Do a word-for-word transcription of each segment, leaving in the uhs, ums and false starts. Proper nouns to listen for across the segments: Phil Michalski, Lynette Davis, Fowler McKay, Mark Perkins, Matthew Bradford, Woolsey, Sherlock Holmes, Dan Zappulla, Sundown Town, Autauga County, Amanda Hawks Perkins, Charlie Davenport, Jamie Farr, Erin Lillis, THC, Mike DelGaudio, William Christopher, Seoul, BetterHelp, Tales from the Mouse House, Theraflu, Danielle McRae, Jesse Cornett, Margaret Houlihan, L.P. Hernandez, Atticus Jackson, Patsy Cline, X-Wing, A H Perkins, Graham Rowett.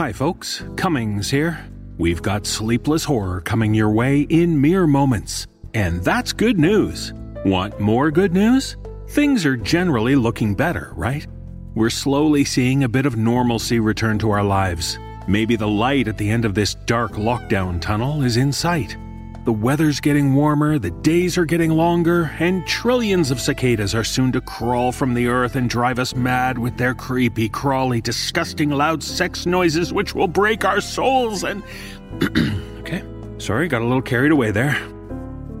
Hi folks, Cummings here. We've got sleepless horror coming your way in mere moments. And that's good news. Want more good news? Things are generally looking better, right? We're slowly seeing a bit of normalcy return to our lives. Maybe the light at the end of this dark lockdown tunnel is in sight. The weather's getting warmer, the days are getting longer, and trillions of cicadas are soon to crawl from the earth and drive us mad with their creepy, crawly, disgusting loud sex noises which will break our souls and... Okay, sorry, got a little carried away there.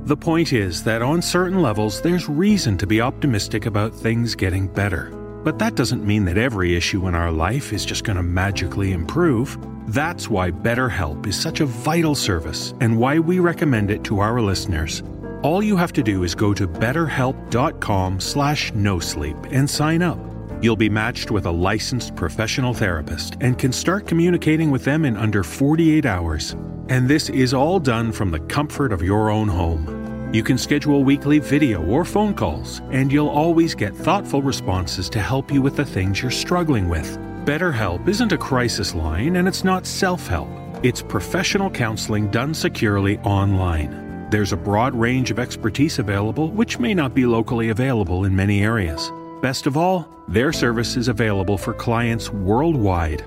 The point is that on certain levels, there's reason to be optimistic about things getting better. But that doesn't mean that every issue in our life is just going to magically improve. That's why BetterHelp is such a vital service and why we recommend it to our listeners. All you have to do is go to betterhelp.com slash nosleep and sign up. You'll be matched with a licensed professional therapist and can start communicating with them in under forty-eight hours. And this is all done from the comfort of your own home. You can schedule weekly video or phone calls, and you'll always get thoughtful responses to help you with the things you're struggling with. BetterHelp isn't a crisis line, and it's not self-help. It's professional counseling done securely online. There's a broad range of expertise available, which may not be locally available in many areas. Best of all, their service is available for clients worldwide.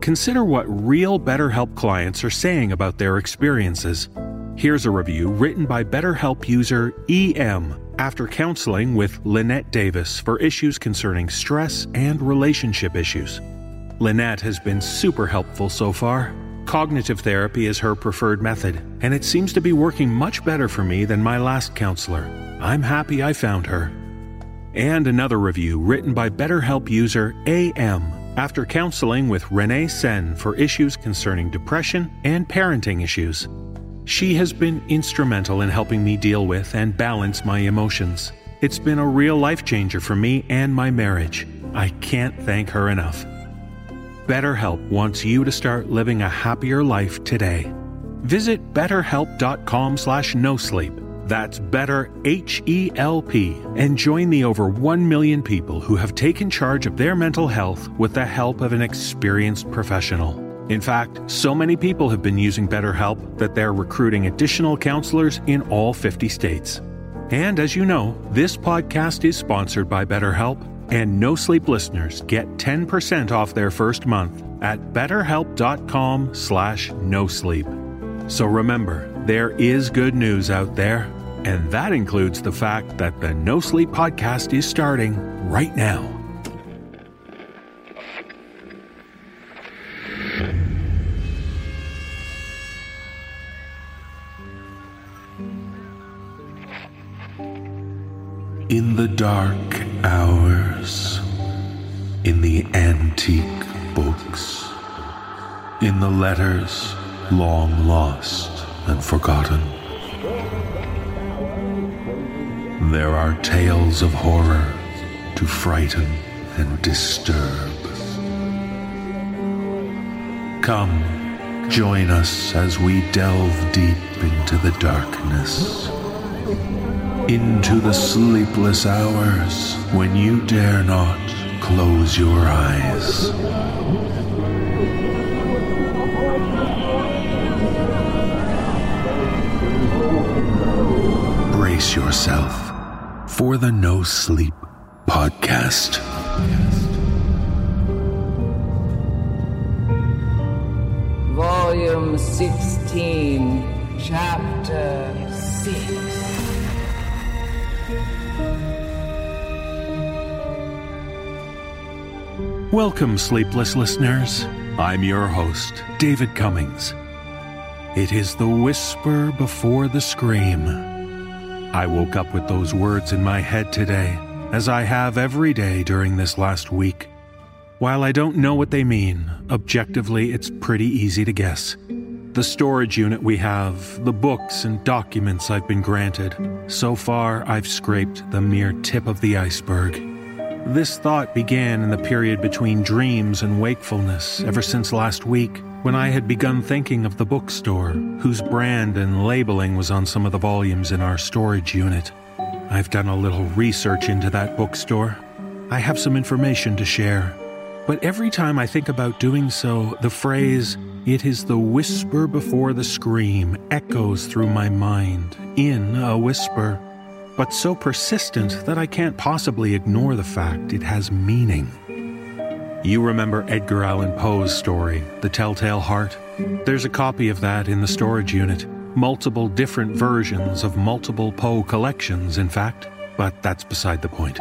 Consider what real BetterHelp clients are saying about their experiences. Here's a review written by BetterHelp user E M after counseling with Lynette Davis for issues concerning stress and relationship issues. Lynette has been super helpful so far. Cognitive therapy is her preferred method, and it seems to be working much better for me than my last counselor. I'm happy I found her. And another review written by BetterHelp user A M after counseling with Renee Sen for issues concerning depression and parenting issues. She has been instrumental in helping me deal with and balance my emotions. It's been a real life changer for me and my marriage. I can't thank her enough. BetterHelp wants you to start living a happier life today. Visit betterhelp.com slash nosleep. That's better H E L P and join the over one million people who have taken charge of their mental health with the help of an experienced professional. In fact, so many people have been using BetterHelp that they're recruiting additional counselors in all fifty states. And as you know, this podcast is sponsored by BetterHelp, and No Sleep listeners get ten percent off their first month at betterhelp.com slash nosleep. So remember, there is good news out there, and that includes the fact that the No Sleep podcast is starting right now. In the dark hours, in the antique books, in the letters long lost and forgotten, there are tales of horror to frighten and disturb. Come, join us as we delve deep into the darkness. Into the sleepless hours when you dare not close your eyes. Brace yourself for the No Sleep Podcast. Volume sixteen, Chapter six. Welcome, sleepless listeners. I'm your host, David Cummings. It is the whisper before the scream. I woke up with those words in my head today, as I have every day during this last week. While I don't know what they mean, objectively it's pretty easy to guess. The storage unit we have, the books and documents I've been granted. So far, I've scraped the mere tip of the iceberg. This thought began in the period between dreams and wakefulness ever since last week, when I had begun thinking of the bookstore, whose brand and labeling was on some of the volumes in our storage unit. I've done a little research into that bookstore. I have some information to share. But every time I think about doing so, the phrase, "It is the whisper before the scream," echoes through my mind, in a whisper, but so persistent that I can't possibly ignore the fact it has meaning. You remember Edgar Allan Poe's story, The Telltale Heart? There's a copy of that in the storage unit. Multiple different versions of multiple Poe collections, in fact, but that's beside the point.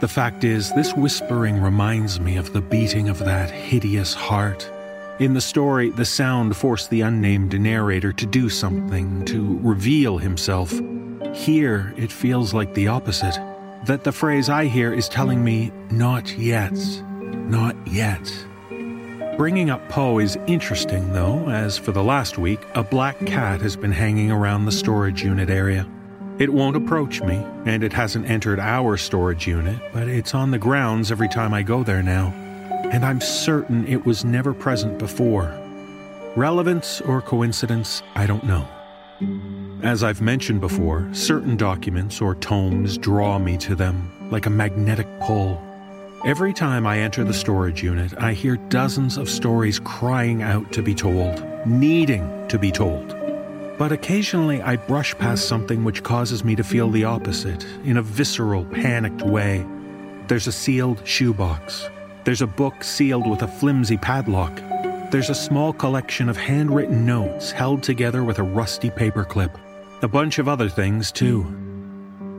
The fact is, this whispering reminds me of the beating of that hideous heart. In the story, the sound forced the unnamed narrator to do something, to reveal himself. Here, it feels like the opposite, that the phrase I hear is telling me, not yet, not yet. Bringing up Poe is interesting, though, as for the last week, a black cat has been hanging around the storage unit area. It won't approach me, and it hasn't entered our storage unit, but it's on the grounds every time I go there now. And I'm certain it was never present before. Relevance or coincidence, I don't know. As I've mentioned before, certain documents or tomes draw me to them, like a magnetic pull. Every time I enter the storage unit, I hear dozens of stories crying out to be told, needing to be told. But occasionally I brush past something which causes me to feel the opposite, in a visceral, panicked way. There's a sealed shoebox. There's a book sealed with a flimsy padlock. There's a small collection of handwritten notes held together with a rusty paperclip. A bunch of other things, too.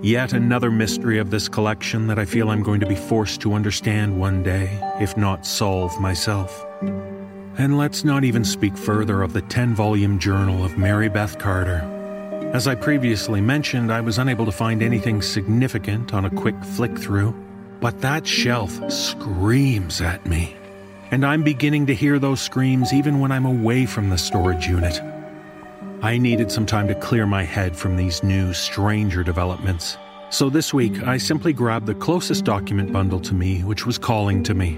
Yet another mystery of this collection that I feel I'm going to be forced to understand one day, if not solve myself. And let's not even speak further of the ten-volume journal of Mary Beth Carter. As I previously mentioned, I was unable to find anything significant on a quick flick-through. But that shelf screams at me, and I'm beginning to hear those screams even when I'm away from the storage unit. I needed some time to clear my head from these new, stranger developments, so this week I simply grabbed the closest document bundle to me which was calling to me.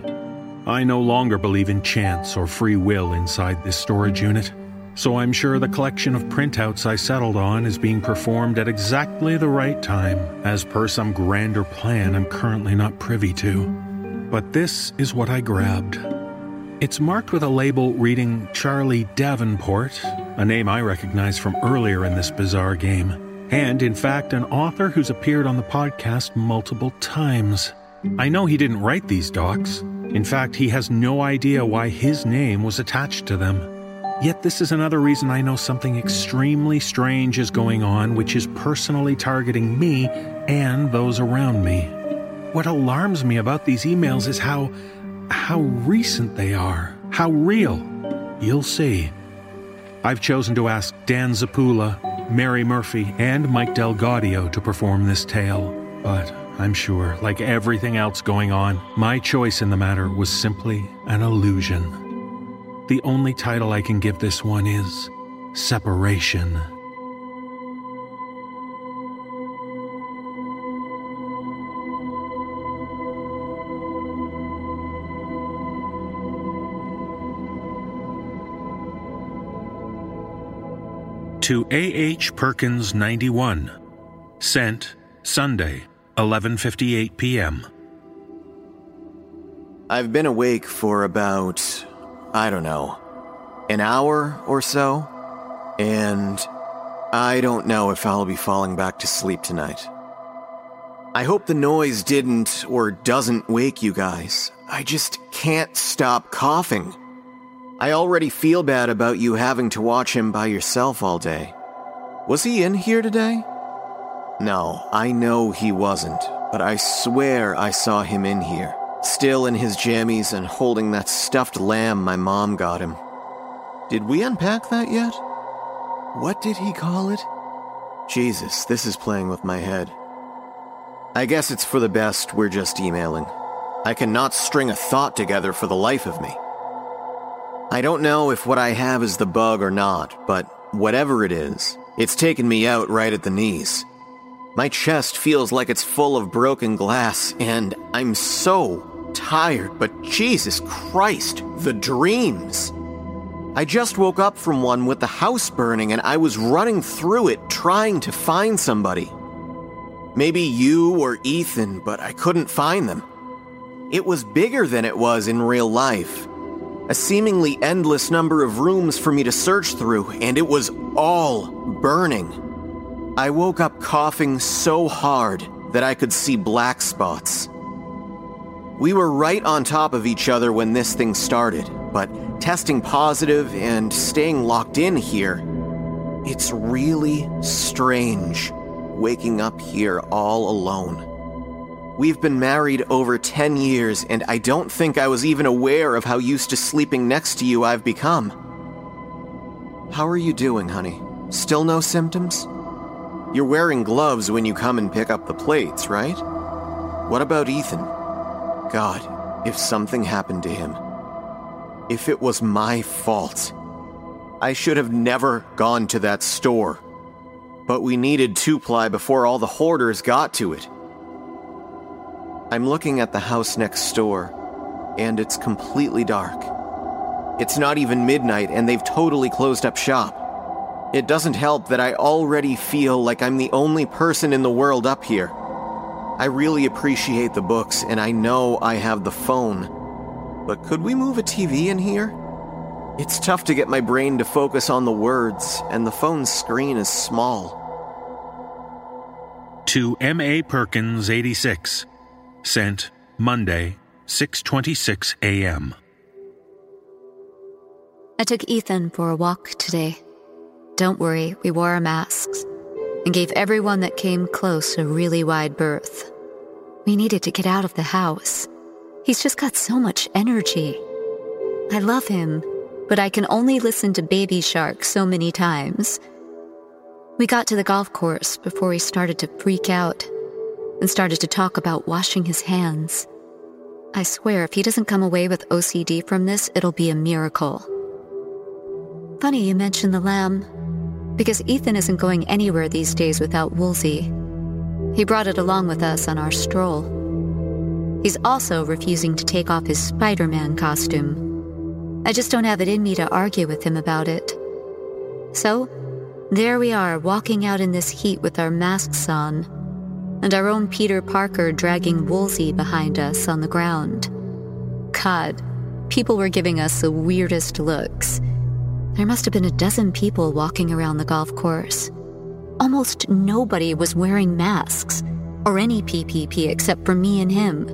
I no longer believe in chance or free will inside this storage unit, so I'm sure the collection of printouts I settled on is being performed at exactly the right time, as per some grander plan I'm currently not privy to. But this is what I grabbed. It's marked with a label reading Charlie Davenport, a name I recognize from earlier in this bizarre game, and, in fact, an author who's appeared on the podcast multiple times. I know he didn't write these docs. In fact, he has no idea why his name was attached to them. Yet this is another reason I know something extremely strange is going on, which is personally targeting me and those around me. What alarms me about these emails is how, how recent they are, how real. You'll see. I've chosen to ask Dan Zappulla, Mary Murphy, and Mike DelGaudio to perform this tale, but I'm sure, like everything else going on, my choice in the matter was simply an illusion. The only title I can give this one is Separation. To A H Perkins ninety-one, sent Sunday, eleven fifty-eight p.m. I've been awake for about, I don't know, an hour or so, and I don't know if I'll be falling back to sleep tonight. I hope the noise didn't or doesn't wake you guys. I just can't stop coughing. I already feel bad about you having to watch him by yourself all day. Was he in here today? No, I know he wasn't, but I swear I saw him in here. Still in his jammies and holding that stuffed lamb my mom got him. Did we unpack that yet? What did he call it? Jesus, this is playing with my head. I guess it's for the best we're just emailing. I cannot string a thought together for the life of me. I don't know if what I have is the bug or not, but whatever it is, it's taken me out right at the knees. My chest feels like it's full of broken glass, and I'm so tired, but Jesus Christ, the dreams! I just woke up from one with the house burning, and I was running through it trying to find somebody. Maybe you or Ethan, but I couldn't find them. It was bigger than it was in real life. A seemingly endless number of rooms for me to search through, and it was all burning. I woke up coughing so hard that I could see black spots. We were right on top of each other when this thing started, but testing positive and staying locked in here, it's really strange waking up here all alone. We've been married over ten years, and I don't think I was even aware of how used to sleeping next to you I've become. How are you doing, honey? Still no symptoms? You're wearing gloves when you come and pick up the plates, right? What about Ethan? God, if something happened to him. If it was my fault. I should have never gone to that store. But we needed two-ply before all the hoarders got to it. I'm looking at the house next door, and it's completely dark. It's not even midnight, and they've totally closed up shop. It doesn't help that I already feel like I'm the only person in the world up here. I really appreciate the books, and I know I have the phone. But could we move a T V in here? It's tough to get my brain to focus on the words, and the phone's screen is small. To M A. Perkins, eighty-six. Sent Monday, six twenty-six a.m. I took Ethan for a walk today. Don't worry, we wore our masks and gave everyone that came close a really wide berth. We needed to get out of the house. He's just got so much energy. I love him, but I can only listen to Baby Shark so many times. We got to the golf course before he started to freak out and started to talk about washing his hands. I swear, if he doesn't come away with O C D from this, it'll be a miracle. Funny you mentioned the lamb, because Ethan isn't going anywhere these days without Woolsey. He brought it along with us on our stroll. He's also refusing to take off his Spider-Man costume. I just don't have it in me to argue with him about it. So, there we are, walking out in this heat with our masks on, and our own Peter Parker dragging Woolsey behind us on the ground. God, people were giving us the weirdest looks. There must have been a dozen people walking around the golf course. Almost nobody was wearing masks, or any P P P except for me and him.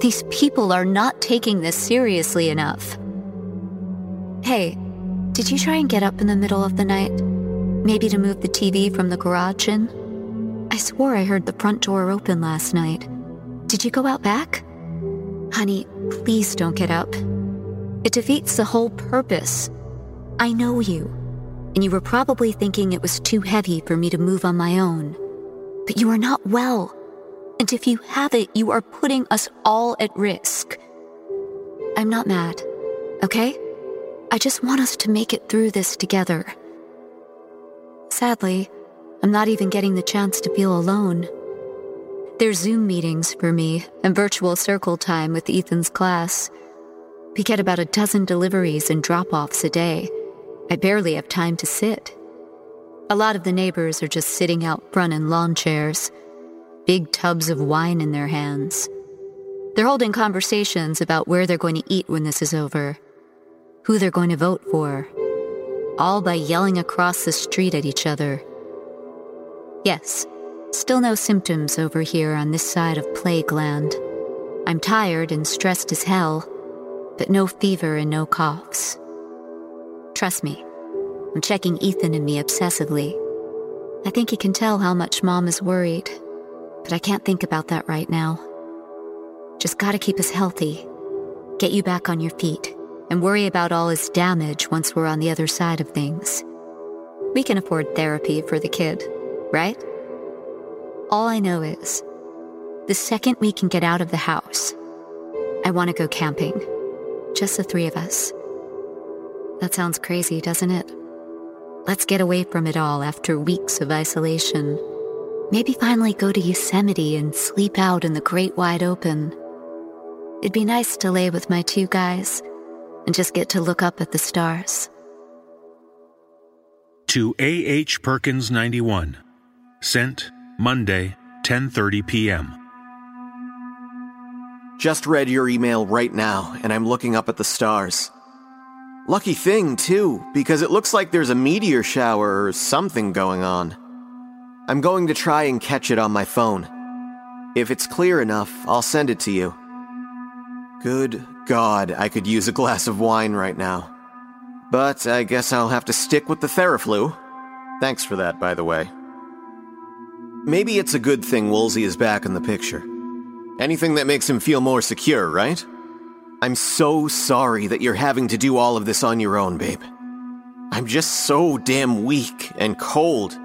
These people are not taking this seriously enough. Hey, did you try and get up in the middle of the night? Maybe to move the T V from the garage in? I swore I heard the front door open last night. Did you go out back? Honey, please don't get up. It defeats the whole purpose. I know you, and you were probably thinking it was too heavy for me to move on my own. But you are not well, and if you have it, you are putting us all at risk. I'm not mad, okay? I just want us to make it through this together. Sadly, I'm not even getting the chance to feel alone. There's Zoom meetings for me and virtual circle time with Ethan's class. We get about a dozen deliveries and drop-offs a day. I barely have time to sit. A lot of the neighbors are just sitting out front in lawn chairs, big tubs of wine in their hands. They're holding conversations about where they're going to eat when this is over, who they're going to vote for, all by yelling across the street at each other. Yes, still no symptoms over here on this side of Plagueland. I'm tired and stressed as hell, but no fever and no coughs. Trust me, I'm checking Ethan and me obsessively. I think he can tell how much Mom is worried, but I can't think about that right now. Just gotta keep us healthy, get you back on your feet, and worry about all his damage once we're on the other side of things. We can afford therapy for the kid, right? All I know is, the second we can get out of the house, I want to go camping. Just the three of us. That sounds crazy, doesn't it? Let's get away from it all after weeks of isolation. Maybe finally go to Yosemite and sleep out in the great wide open. It'd be nice to lay with my two guys and just get to look up at the stars. To A H. Perkins, ninety-one. Sent Monday, ten thirty p.m. Just read your email right now, and I'm looking up at the stars. Lucky thing, too, because it looks like there's a meteor shower or something going on. I'm going to try and catch it on my phone. If it's clear enough, I'll send it to you. Good God, I could use a glass of wine right now. But I guess I'll have to stick with the Theraflu. Thanks for that, by the way. Maybe it's a good thing Woolsey is back in the picture. Anything that makes him feel more secure, right? I'm so sorry that you're having to do all of this on your own, babe. I'm just so damn weak and cold.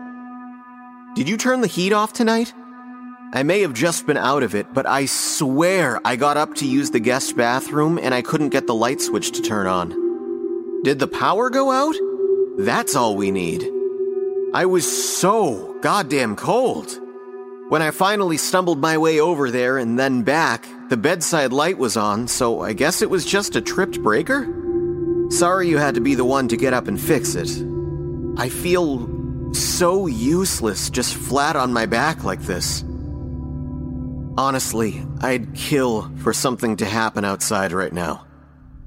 Did you turn the heat off tonight? I may have just been out of it, but I swear I got up to use the guest bathroom and I couldn't get the light switch to turn on. Did the power go out? That's all we need. I was so goddamn cold. When I finally stumbled my way over there and then back, the bedside light was on, so I guess it was just a tripped breaker? Sorry you had to be the one to get up and fix it. I feel so useless just flat on my back like this. Honestly, I'd kill for something to happen outside right now.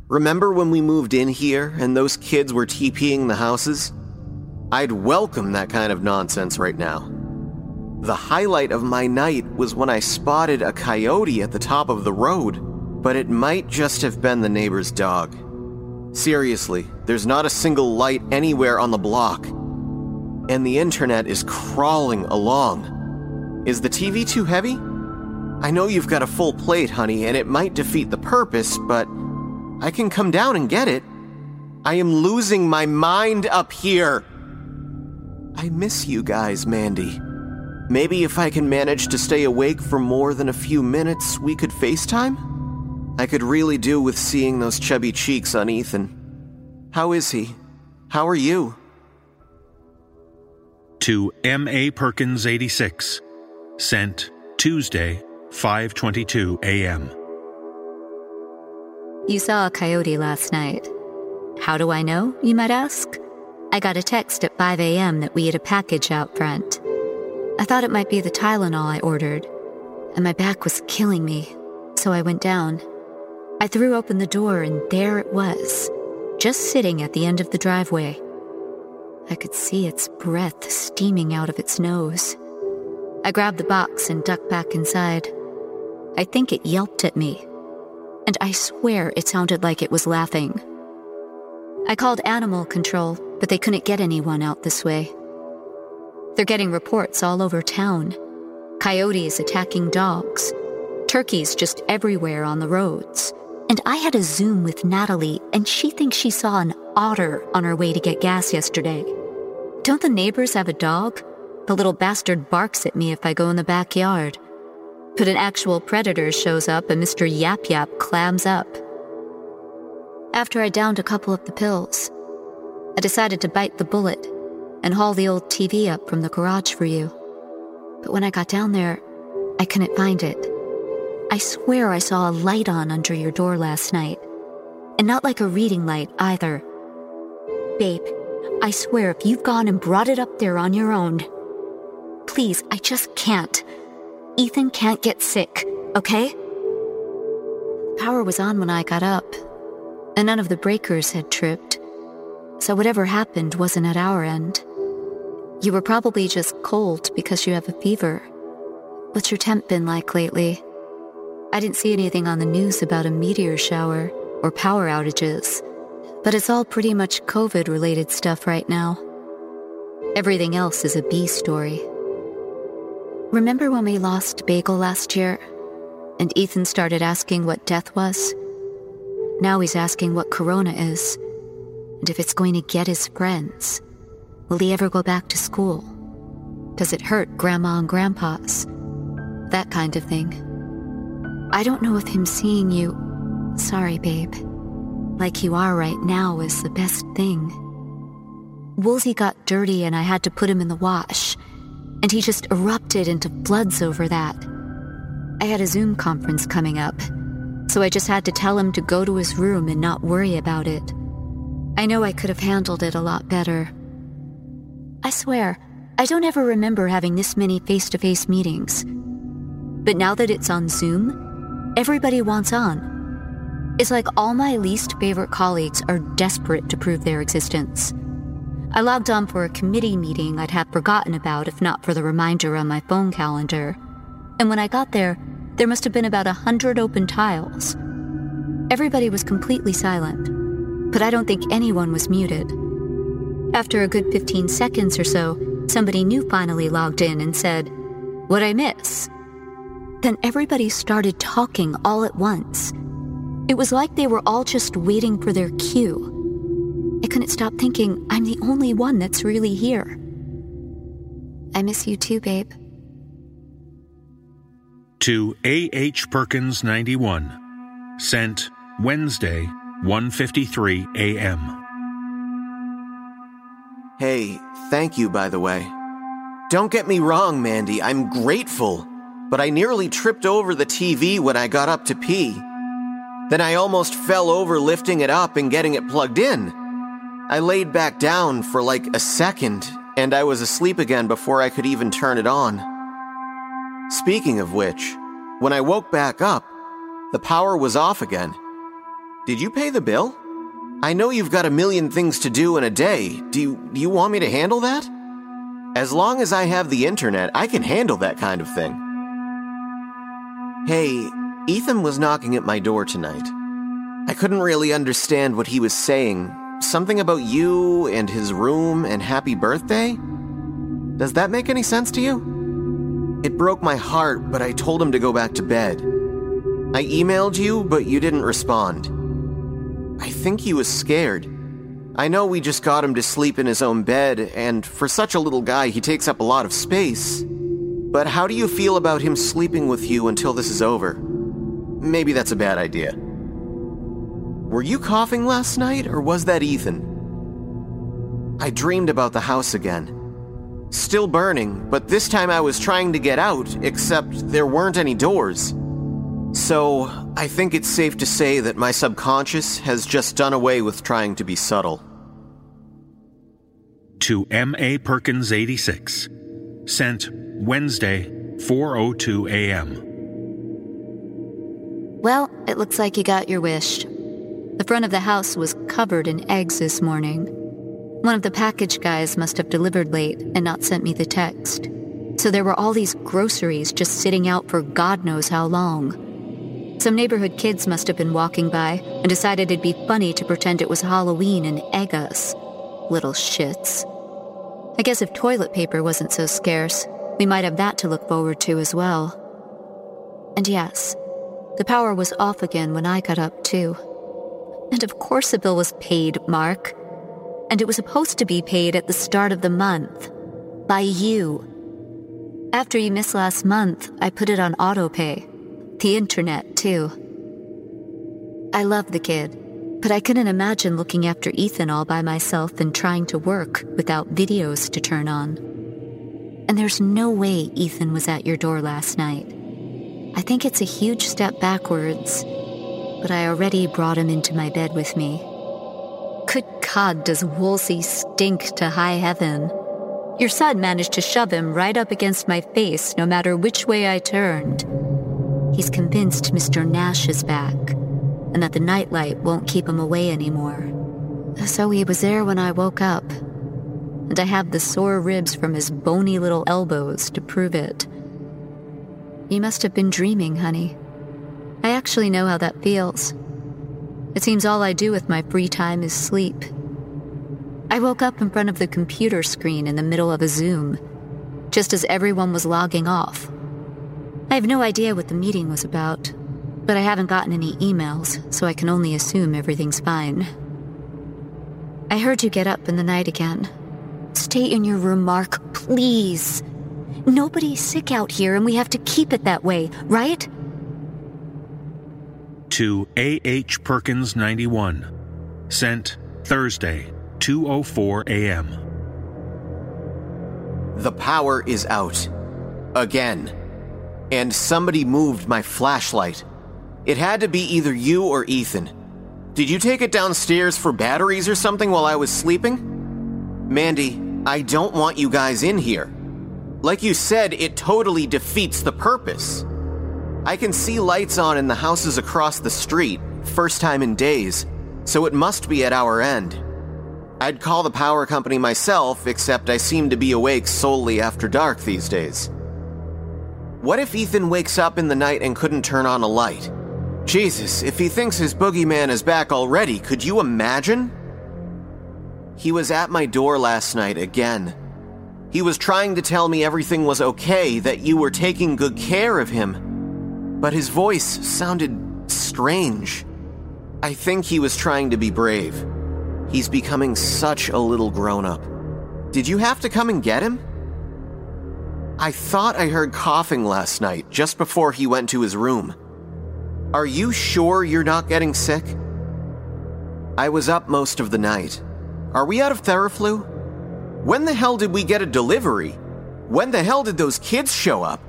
Remember when we moved in here and those kids were TPing the houses? I'd welcome that kind of nonsense right now. The highlight of my night was when I spotted a coyote at the top of the road, but it might just have been the neighbor's dog. Seriously, there's not a single light anywhere on the block, and the internet is crawling along. Is the T V too heavy? I know you've got a full plate, honey, and it might defeat the purpose, but I can come down and get it. I am losing my mind up here. I miss you guys, Mandy. Maybe if I can manage to stay awake for more than a few minutes, we could FaceTime? I could really do with seeing those chubby cheeks on Ethan. How is he? How are you? To M A. Perkins eighty-six, sent Tuesday, five twenty-two a.m. You saw a coyote last night. How do I know, you might ask? I got a text at five a.m. that we had a package out front. I thought it might be the Tylenol I ordered, and my back was killing me, so I went down. I threw open the door, and there it was, just sitting at the end of the driveway. I could see its breath steaming out of its nose. I grabbed the box and ducked back inside. I think it yelped at me, and I swear it sounded like it was laughing. I called animal control, but they couldn't get anyone out this way. They're getting reports all over town. Coyotes attacking dogs. Turkeys just everywhere on the roads. And I had a Zoom with Natalie, and she thinks she saw an otter on her way to get gas yesterday. Don't the neighbors have a dog? The little bastard barks at me if I go in the backyard. But an actual predator shows up and Mister Yap Yap clams up. After I downed a couple of the pills, I decided to bite the bullet and haul the old T V up from the garage for you. But when I got down there, I couldn't find it. I swear I saw a light on under your door last night. And not like a reading light, either. Babe, I swear if you've gone and brought it up there on your own... Please, I just can't. Ethan can't get sick, okay? Power was on when I got up, and none of the breakers had tripped. So whatever happened wasn't at our end. You were probably just cold because you have a fever. What's your temp been like lately? I didn't see anything on the news about a meteor shower or power outages, but it's all pretty much COVID-related stuff right now. Everything else is a B story. Remember when we lost Bagel last year, and Ethan started asking what death was? Now he's asking what corona is, and if it's going to get his friends. Will he ever go back to school? Does it hurt grandma and grandpas? That kind of thing. I don't know if him seeing you, sorry babe, like you are right now is the best thing. Woolsey got dirty and I had to put him in the wash, and he just erupted into floods over that. I had a Zoom conference coming up, so I just had to tell him to go to his room and not worry about it. I know I could have handled it a lot better. I swear, I don't ever remember having this many face-to-face meetings. But now that it's on Zoom, Everybody wants on. It's like all my least favorite colleagues are desperate to prove their existence. I logged on for a committee meeting I'd have forgotten about if not for the reminder on my phone calendar. And when I got there, there must have been about a hundred open tiles. Everybody was completely silent, but I don't think anyone was muted. After a good fifteen seconds or so, somebody new finally logged in and said, "What'd I miss?" Then everybody started talking all at once. It was like they were all just waiting for their cue. I couldn't stop thinking, I'm the only one that's really here. I miss you too, babe. To A H Perkins ninety-one, sent Wednesday, one fifty-three a.m. Hey, thank you, by the way. Don't get me wrong, Mandy, I'm grateful, but I nearly tripped over the T V when I got up to pee. Then I almost fell over lifting it up and getting it plugged in. I laid back down for like a second, and I was asleep again before I could even turn it on. Speaking of which, when I woke back up, the power was off again. Did you pay the bill? I know you've got a million things to do in a day. Do you, do you want me to handle that? As long as I have the internet, I can handle that kind of thing. Hey, Ethan was knocking at my door tonight. I couldn't really understand what he was saying. Something about you and his room and happy birthday? Does that make any sense to you? It broke my heart, but I told him to go back to bed. I emailed you, but you didn't respond. I think he was scared. I know we just got him to sleep in his own bed, and for such a little guy, he takes up a lot of space. But how do you feel about him sleeping with you until this is over? Maybe that's a bad idea. Were you coughing last night, or was that Ethan? I dreamed about the house again. Still burning, but this time I was trying to get out, except there weren't any doors. So, I think it's safe to say that my subconscious has just done away with trying to be subtle. To M A. Perkins eighty-six, sent Wednesday, four oh two a.m. Well, it looks like you got your wish. The front of the house was covered in eggs this morning. One of the package guys must have delivered late and not sent me the text. So there were all these groceries just sitting out for God knows how long. Some neighborhood kids must have been walking by and decided it'd be funny to pretend it was Halloween and egg us. Little shits. I guess if toilet paper wasn't so scarce, we might have that to look forward to as well. And yes, the power was off again when I got up too. And of course the bill was paid, Mark. And it was supposed to be paid at the start of the month. By you. After you missed last month, I put it on autopay. The internet, too. I love the kid, but I couldn't imagine looking after Ethan all by myself and trying to work without videos to turn on. And there's no way Ethan was at your door last night. I think it's a huge step backwards. But I already brought him into my bed with me. Good God, does Woolsey stink to high heaven. Your son managed to shove him right up against my face no matter which way I turned. He's convinced Mister Nash is back, and that the nightlight won't keep him away anymore. So he was there when I woke up, and I have the sore ribs from his bony little elbows to prove it. You must have been dreaming, honey. I actually know how that feels. It seems all I do with my free time is sleep. I woke up in front of the computer screen in the middle of a Zoom, just as everyone was logging off. I have no idea what the meeting was about, but I haven't gotten any emails, so I can only assume everything's fine. I heard you get up in the night again. Stay in your room, Mark, please. Nobody's sick out here, and we have to keep it that way, right? To A H Perkins ninety-one, sent Thursday, two oh four a.m. The power is out. Again. And somebody moved my flashlight. It had to be either you or Ethan. Did you take it downstairs for batteries or something while I was sleeping? Mandy, I don't want you guys in here. Like you said, it totally defeats the purpose. I can see lights on in the houses across the street, first time in days, so it must be at our end. I'd call the power company myself, except I seem to be awake solely after dark these days. What if Ethan wakes up in the night and couldn't turn on a light? Jesus, if he thinks his boogeyman is back already, could you imagine? He was at my door last night again. He was trying to tell me everything was okay, that you were taking good care of him. But his voice sounded strange. I think he was trying to be brave. He's becoming such a little grown-up. Did you have to come and get him? I thought I heard coughing last night, just before he went to his room. Are you sure you're not getting sick? I was up most of the night. Are we out of Theraflu? When the hell did we get a delivery? When the hell did those kids show up?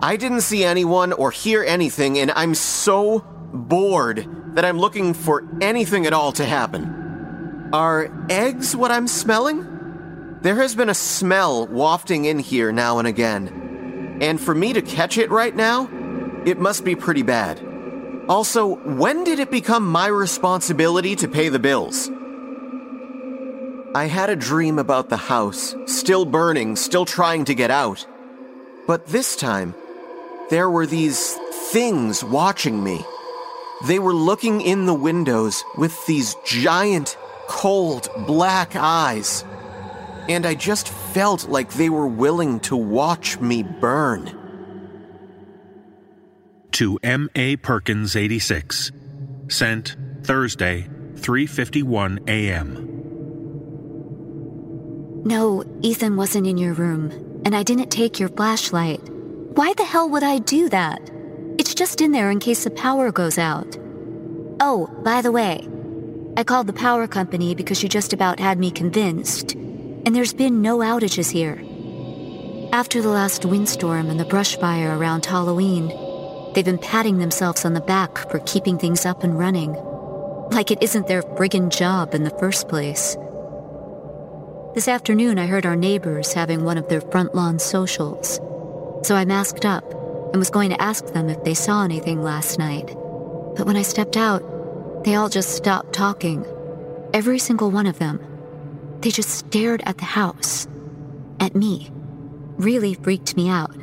I didn't see anyone or hear anything, and I'm so bored that I'm looking for anything at all to happen. Are eggs what I'm smelling? There has been a smell wafting in here now and again. And for me to catch it right now, it must be pretty bad. Also, when did it become my responsibility to pay the bills? I had a dream about the house, still burning, still trying to get out. But this time, there were these things watching me. They were looking in the windows with these giant cold, black eyes, and I just felt like they were willing to watch me burn. To M A. Perkins eighty-six, sent Thursday, three fifty-one a.m. No, Ethan wasn't in your room, and I didn't take your flashlight. Why the hell would I do that? It's just in there in case the power goes out. Oh, by the way, I called the power company because you just about had me convinced, and there's been no outages here. After the last windstorm and the brush fire around Halloween, they've been patting themselves on the back for keeping things up and running, like it isn't their friggin' job in the first place. This afternoon I heard our neighbors having one of their front lawn socials, so I masked up and was going to ask them if they saw anything last night, but when I stepped out, they all just stopped talking. Every single one of them. They just stared at the house. At me. Really freaked me out.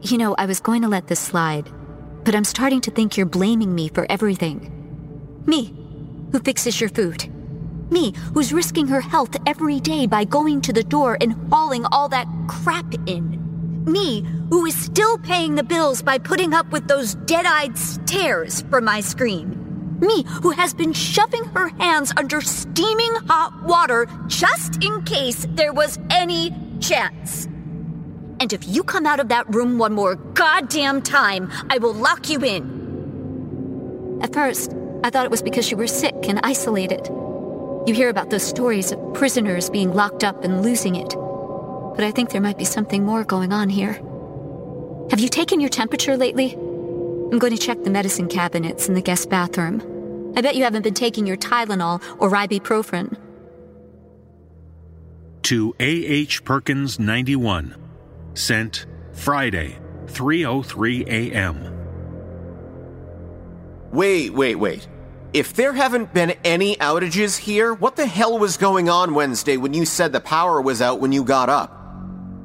You know, I was going to let this slide, but I'm starting to think you're blaming me for everything. Me, who fixes your food. Me, who's risking her health every day by going to the door and hauling all that crap in. Me, who is still paying the bills by putting up with those dead-eyed stares from my screen. Me, who has been shoving her hands under steaming hot water just in case there was any chance. And if you come out of that room one more goddamn time, I will lock you in. At first, I thought it was because you were sick and isolated. You hear about those stories of prisoners being locked up and losing it. But I think there might be something more going on here. Have you taken your temperature lately? I'm going to check the medicine cabinets in the guest bathroom. I bet you haven't been taking your Tylenol or ibuprofen. To A H. Perkins ninety-one, sent Friday, three oh three a.m. Wait, wait, wait. If there haven't been any outages here, what the hell was going on Wednesday when you said the power was out when you got up?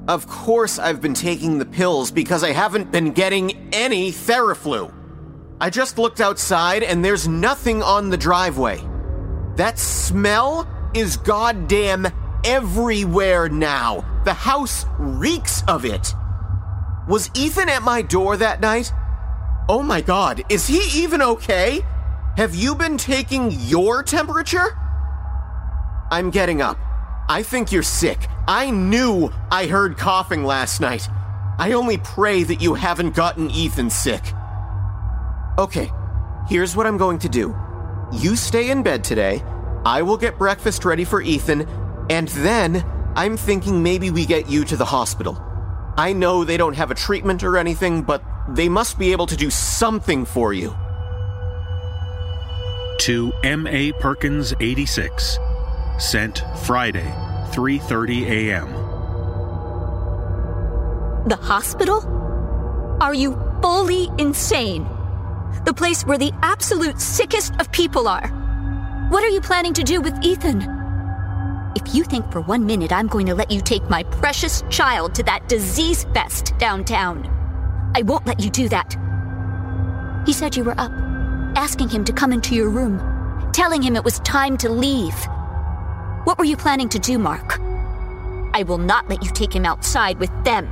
Of course I've been taking the pills because I haven't been getting any Theraflu. I just looked outside and there's nothing on the driveway. That smell is goddamn everywhere now. The house reeks of it. Was Ethan at my door that night? Oh my God, is he even okay? Have you been taking your temperature? I'm getting up. I think you're sick. I knew I heard coughing last night. I only pray that you haven't gotten Ethan sick. Okay, here's what I'm going to do. You stay in bed today. I will get breakfast ready for Ethan, and then I'm thinking maybe we get you to the hospital. I know they don't have a treatment or anything, but they must be able to do something for you. To M A. Perkins eighty-six, sent Friday, three thirty a.m. The hospital? Are you fully insane. The place where the absolute sickest of people are. What are you planning to do with Ethan? If you think for one minute I'm going to let you take my precious child to that disease fest downtown, I won't let you do that. He said you were up, asking him to come into your room, telling him it was time to leave. What were you planning to do, Mark? I will not let you take him outside with them.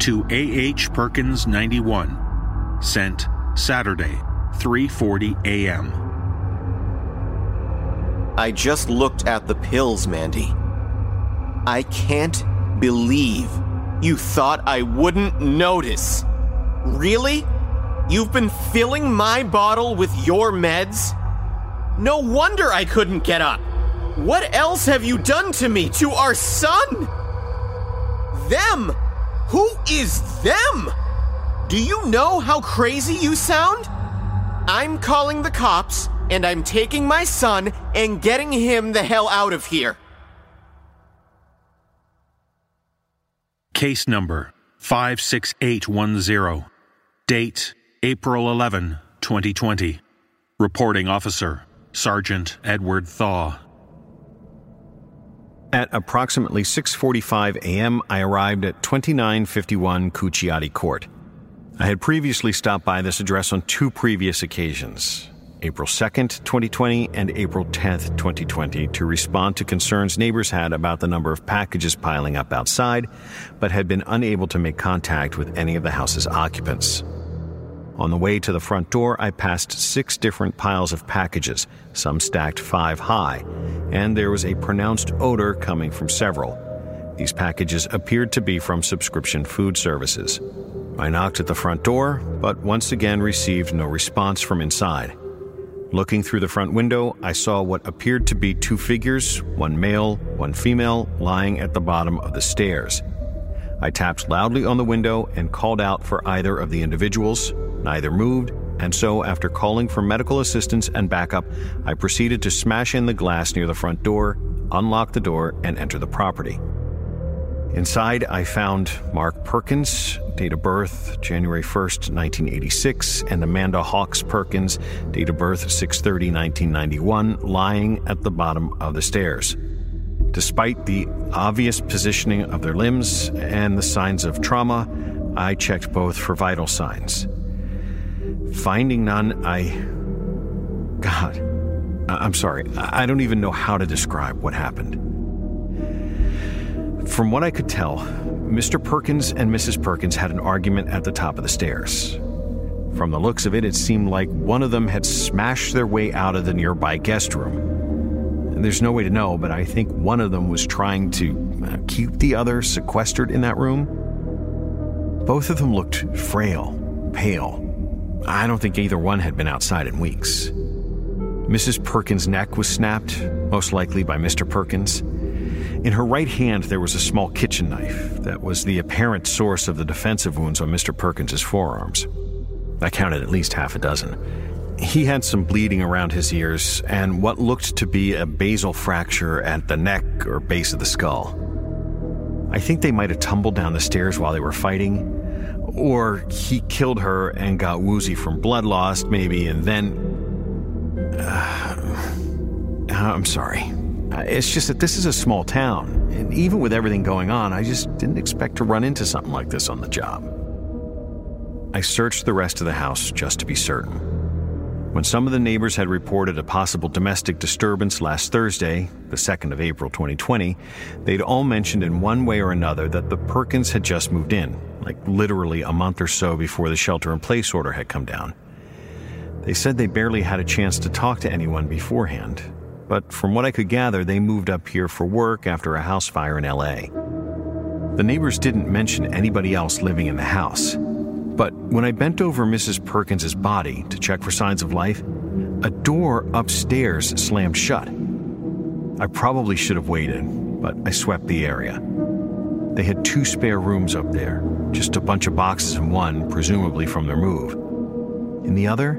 To A H. Perkins ninety-one, sent Saturday, three forty a.m. I just looked at the pills, Mandy. I can't believe you thought I wouldn't notice. Really? You've been filling my bottle with your meds? No wonder I couldn't get up. What else have you done to me, to our son? Them? Who is them? Do you know how crazy you sound? I'm calling the cops, and I'm taking my son and getting him the hell out of here. Case number five six eight one zero. Date April eleventh, twenty twenty. Reporting officer, Sergeant Edward Thaw. At approximately six forty-five a.m., I arrived at twenty-nine fifty-one Cucciati Court. I had previously stopped by this address on two previous occasions, April second, twenty twenty and April tenth, twenty twenty, to respond to concerns neighbors had about the number of packages piling up outside, but had been unable to make contact with any of the house's occupants. On the way to the front door, I passed six different piles of packages, some stacked five high, and there was a pronounced odor coming from several. These packages appeared to be from subscription food services. I knocked at the front door, but once again received no response from inside. Looking through the front window, I saw what appeared to be two figures, one male, one female, lying at the bottom of the stairs. I tapped loudly on the window and called out for either of the individuals. Neither moved, and so after calling for medical assistance and backup, I proceeded to smash in the glass near the front door, unlock the door, and enter the property. Inside, I found Mark Perkins, date of birth January first, nineteen eighty-six, and Amanda Hawks Perkins, date of birth six thirty, nineteen ninety-one, lying at the bottom of the stairs. Despite the obvious positioning of their limbs and the signs of trauma, I checked both for vital signs. Finding none, I... God, I'm sorry. I don't even know how to describe what happened. From what I could tell, Mister Perkins and Missus Perkins had an argument at the top of the stairs. From the looks of it, it seemed like one of them had smashed their way out of the nearby guest room. There's no way to know, but I think one of them was trying to keep the other sequestered in that room. Both of them looked frail, pale. I don't think either one had been outside in weeks. Missus Perkins' neck was snapped, most likely by Mister Perkins. In her right hand, there was a small kitchen knife that was the apparent source of the defensive wounds on Mister Perkins' forearms. I counted at least half a dozen. He had some bleeding around his ears and what looked to be a basal fracture at the neck or base of the skull. I think they might have tumbled down the stairs while they were fighting, or he killed her and got woozy from blood loss, maybe, and then... Uh, I'm sorry. It's just that this is a small town, and even with everything going on, I just didn't expect to run into something like this on the job. I searched the rest of the house just to be certain. When some of the neighbors had reported a possible domestic disturbance last Thursday, the second of April, twenty twenty, they'd all mentioned in one way or another that the Perkins had just moved in, like literally a month or so before the shelter-in-place order had come down. They said they barely had a chance to talk to anyone beforehand, but from what I could gather, they moved up here for work after a house fire in L A. The neighbors didn't mention anybody else living in the house, but when I bent over Missus Perkins' body to check for signs of life, a door upstairs slammed shut. I probably should have waited, but I swept the area. They had two spare rooms up there, just a bunch of boxes in one, presumably from their move. In the other,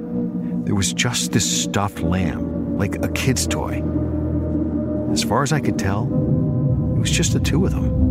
there was just this stuffed lamb, like a kid's toy. As far as I could tell, it was just the two of them.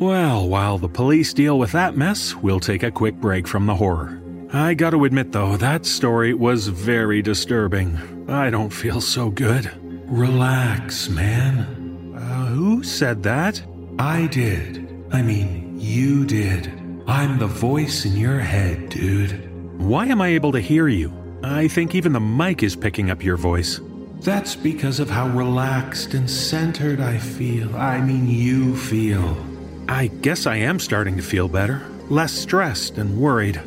Well, while the police deal with that mess, we'll take a quick break from the horror. I gotta admit though, that story was very disturbing. I don't feel so good. Relax, man. Uh, who said that? I did. I mean, you did. I'm the voice in your head, dude. Why am I able to hear you? I think even the mic is picking up your voice. That's because of how relaxed and centered I feel. I mean, you feel. I guess I am starting to feel better. Less stressed and worried.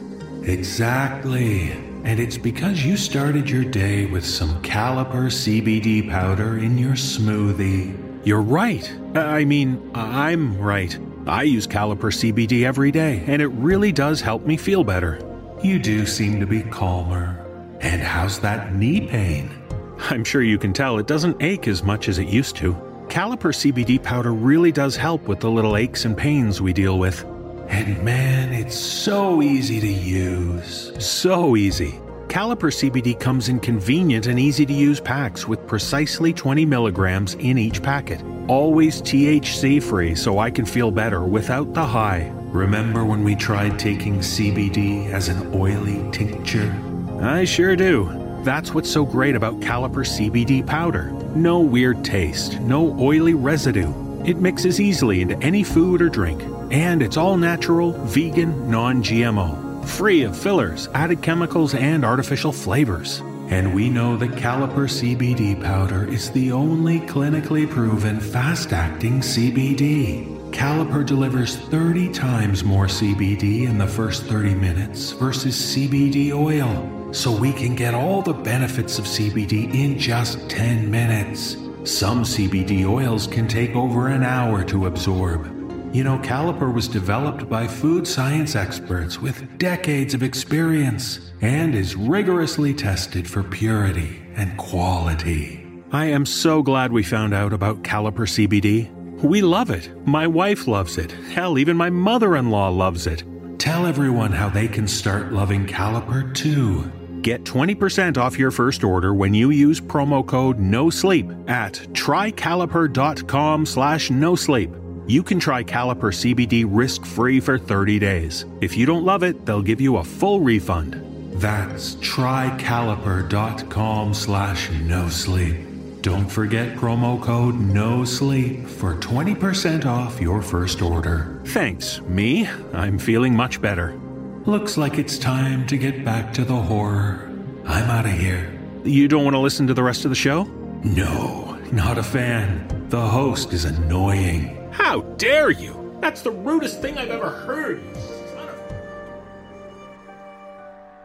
Exactly. And it's because you started your day with some Caliper C B D powder in your smoothie. You're right. I mean, I'm right. I use Caliper C B D every day, and it really does help me feel better. You do seem to be calmer. And how's that knee pain? I'm sure you can tell it doesn't ache as much as it used to. Caliper C B D powder really does help with the little aches and pains we deal with. And man, it's so easy to use. So easy. Caliper C B D comes in convenient and easy to use packs with precisely twenty milligrams in each packet. Always T H C free so I can feel better without the high. Remember when we tried taking C B D as an oily tincture? I sure do. That's what's so great about Caliper C B D powder. No weird taste, no oily residue. It mixes easily into any food or drink. And it's all natural, vegan, non G M O. Free of fillers, added chemicals, and artificial flavors. And we know that Caliper C B D powder is the only clinically proven fast-acting C B D. Caliper delivers thirty times more C B D in the first thirty minutes versus C B D oil. So we can get all the benefits of C B D in just ten minutes. Some C B D oils can take over an hour to absorb. You know, Caliper was developed by food science experts with decades of experience and is rigorously tested for purity and quality. I am so glad we found out about Caliper C B D. We love it. My wife loves it. Hell, even my mother-in-law loves it. Tell everyone how they can start loving Caliper too. Get twenty percent off your first order when you use promo code NoSleep at trycaliper.com slash NoSleep. You can try Caliper C B D risk-free for thirty days. If you don't love it, they'll give you a full refund. That's trycaliper.com slash NoSleep. Don't forget promo code NoSleep for twenty percent off your first order. Thanks, me. I'm feeling much better. Looks like it's time to get back to the horror. I'm out of here. You don't want to listen to the rest of the show? No, not a fan. The host is annoying. How dare you? That's the rudest thing I've ever heard, you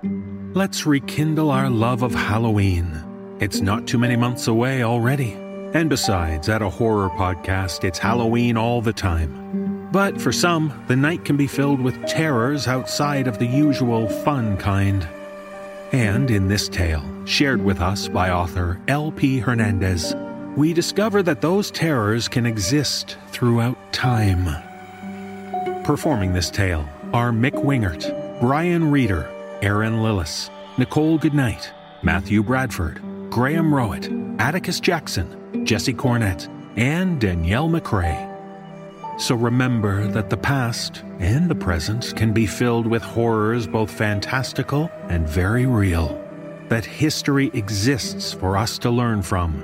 son of... Let's rekindle our love of Halloween. It's not too many months away already. And besides, at a horror podcast, it's Halloween all the time. But for some, the night can be filled with terrors outside of the usual fun kind. And in this tale, shared with us by author L P Hernandez, we discover that those terrors can exist throughout time. Performing this tale are Mick Wingert, Brian Reeder, Erin Lillis, Nicole Goodnight, Matthew Bradford, Graham Rowett, Atticus Jackson, Jesse Cornett, and Danielle McRae. So remember that the past and the present can be filled with horrors both fantastical and very real. That history exists for us to learn from.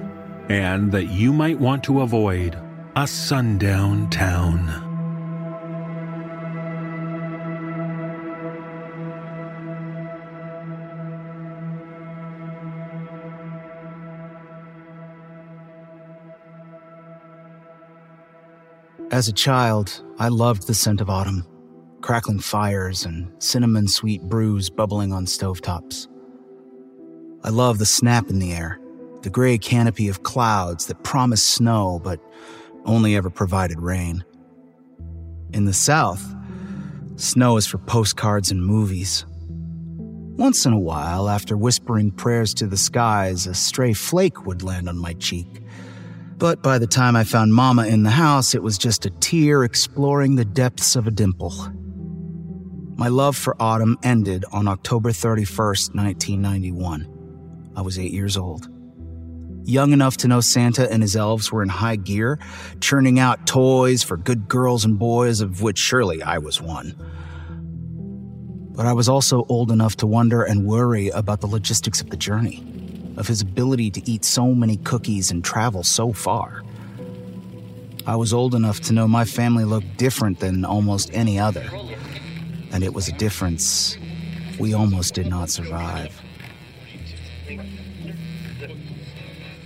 And that you might want to avoid a sundown town. As a child, I loved the scent of autumn, crackling fires and cinnamon sweet brews bubbling on stovetops. I loved the snap in the air, the gray canopy of clouds that promised snow but only ever provided rain. In the South, snow is for postcards and movies. Once in a while, after whispering prayers to the skies, a stray flake would land on my cheek. But by the time I found Mama in the house, it was just a tear exploring the depths of a dimple. My love for autumn ended on October thirty-first, nineteen ninety-one. I was eight years old. young enough to know Santa and his elves were in high gear, churning out toys for good girls and boys, of which surely I was one. But I was also old enough to wonder and worry about the logistics of the journey, of his ability to eat so many cookies and travel so far. I was old enough to know my family looked different than almost any other, and it was a difference we almost did not survive.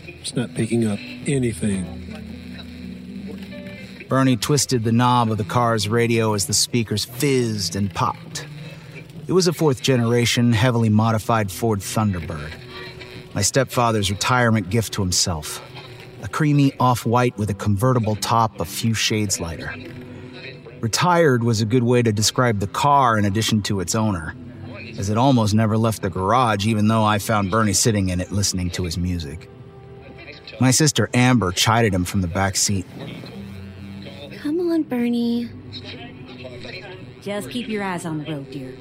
It's not picking up anything. Bernie twisted the knob of the car's radio as the speakers fizzed and popped. It was a fourth-generation, heavily modified Ford Thunderbird, my stepfather's retirement gift to himself, a creamy off-white with a convertible top a few shades lighter. Retired was a good way to describe the car in addition to its owner, as it almost never left the garage, even though I found Bernie sitting in it listening to his music. My sister Amber chided him from the back seat. Come on, Bernie. Just keep your eyes on the road, dear.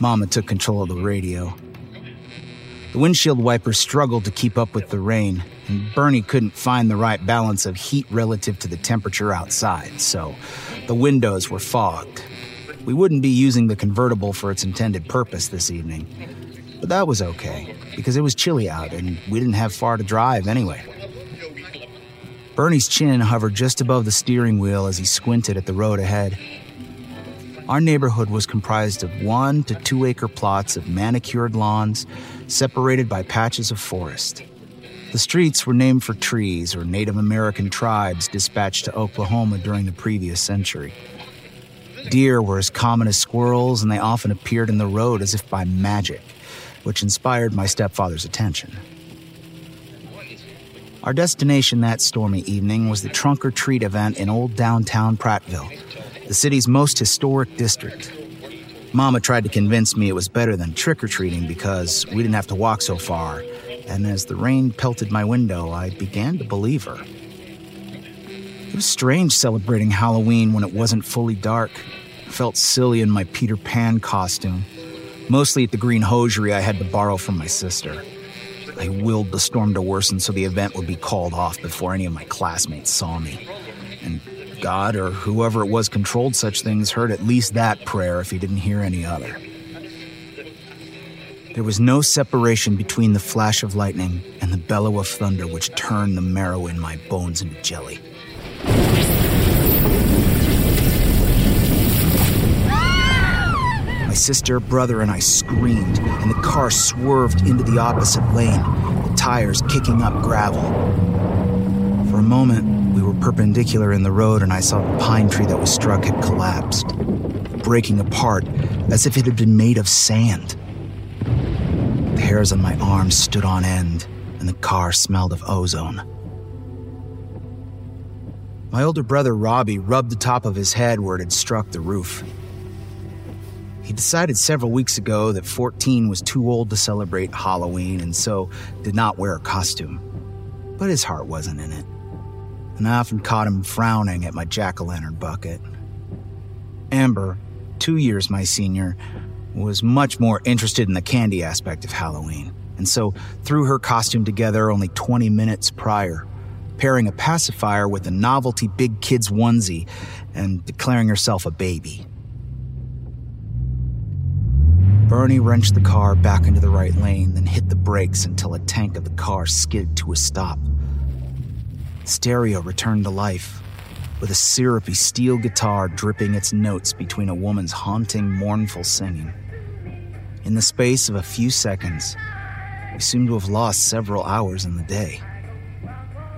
Mama took control of the radio. The windshield wiper struggled to keep up with the rain, and Bernie couldn't find the right balance of heat relative to the temperature outside, so the windows were fogged. We wouldn't be using the convertible for its intended purpose this evening. But that was okay, because it was chilly out, and we didn't have far to drive anyway. Bernie's chin hovered just above the steering wheel as he squinted at the road ahead. Our neighborhood was comprised of one to two acre plots of manicured lawns separated by patches of forest. The streets were named for trees or Native American tribes dispatched to Oklahoma during the previous century. Deer were as common as squirrels, and they often appeared in the road as if by magic, which inspired my stepfather's attention. Our destination that stormy evening was the Trunk or Treat event in old downtown Prattville, the city's most historic district. Mama tried to convince me it was better than trick-or-treating because we didn't have to walk so far, and as the rain pelted my window, I began to believe her. It was strange celebrating Halloween when it wasn't fully dark. I felt silly in my Peter Pan costume, mostly at the green hosiery I had to borrow from my sister. I willed the storm to worsen so the event would be called off before any of my classmates saw me, and God or whoever it was controlled such things heard at least that prayer if he didn't hear any other. There was no separation between the flash of lightning and the bellow of thunder, which turned the marrow in my bones into jelly. My sister, brother, and I screamed, and the car swerved into the opposite lane, the tires kicking up gravel. For a moment, we were perpendicular in the road, and I saw the pine tree that was struck had collapsed, breaking apart as if it had been made of sand. The hairs on my arms stood on end, and the car smelled of ozone. My older brother Robbie rubbed the top of his head where it had struck the roof. He decided several weeks ago that fourteen was too old to celebrate Halloween, and so did not wear a costume. But his heart wasn't in it, and I often caught him frowning at my jack-o'-lantern bucket. Amber, two years my senior, was much more interested in the candy aspect of Halloween, and so threw her costume together only twenty minutes prior, pairing a pacifier with a novelty big kid's onesie and declaring herself a baby. Bernie wrenched the car back into the right lane, then hit the brakes until a tank of the car skidded to a stop. Stereo returned to life, with a syrupy steel guitar dripping its notes between a woman's haunting, mournful singing. In the space of a few seconds, we seemed to have lost several hours in the day.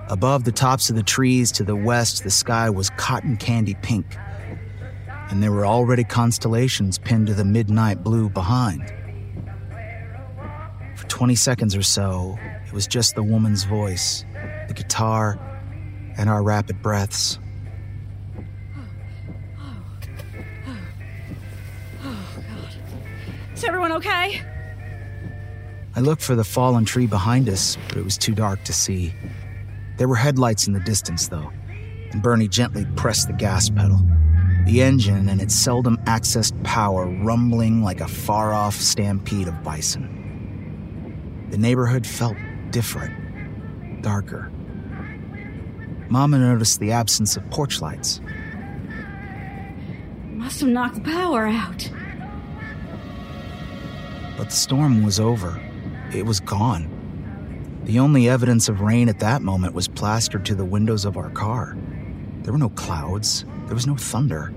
Above the tops of the trees to the west, the sky was cotton candy pink, and there were already constellations pinned to the midnight blue behind. For twenty seconds or so, it was just the woman's voice, the guitar, and our rapid breaths. Oh, oh, oh, God. Is everyone okay? I looked for the fallen tree behind us, but it was too dark to see. There were headlights in the distance, though, and Bernie gently pressed the gas pedal, the engine and its seldom accessed power rumbling like a far-off stampede of bison. The neighborhood felt different, darker. Mama noticed the absence of porch lights. Must have knocked the power out. But the storm was over. It was gone. The only evidence of rain at that moment was plastered to the windows of our car. There were no clouds. There was no thunder.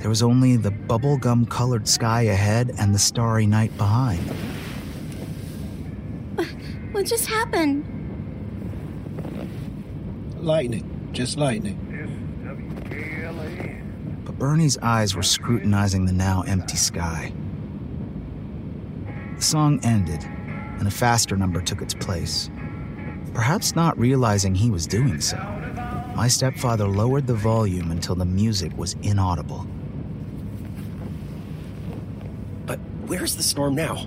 There was only the bubblegum-colored sky ahead and the starry night behind. What just happened? Lightning. Just lightning. But Bernie's eyes were scrutinizing the now empty sky. The song ended, and a faster number took its place. Perhaps not realizing he was doing so, my stepfather lowered the volume until the music was inaudible. But where's the storm now?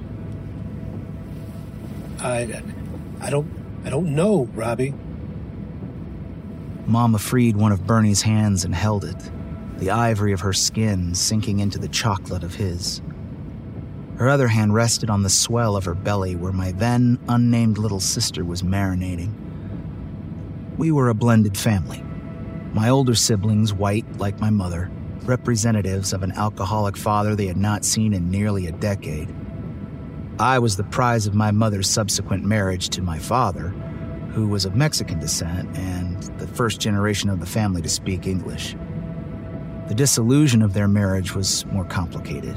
I, I don't, I don't know, Robbie. Mama freed one of Bernie's hands and held it, the ivory of her skin sinking into the chocolate of his. Her other hand rested on the swell of her belly where my then unnamed little sister was marinating. We were a blended family. My older siblings, white like my mother, representatives of an alcoholic father they had not seen in nearly a decade. I was the prize of my mother's subsequent marriage to my father, who was of Mexican descent and the first generation of the family to speak English. The dissolution of their marriage was more complicated.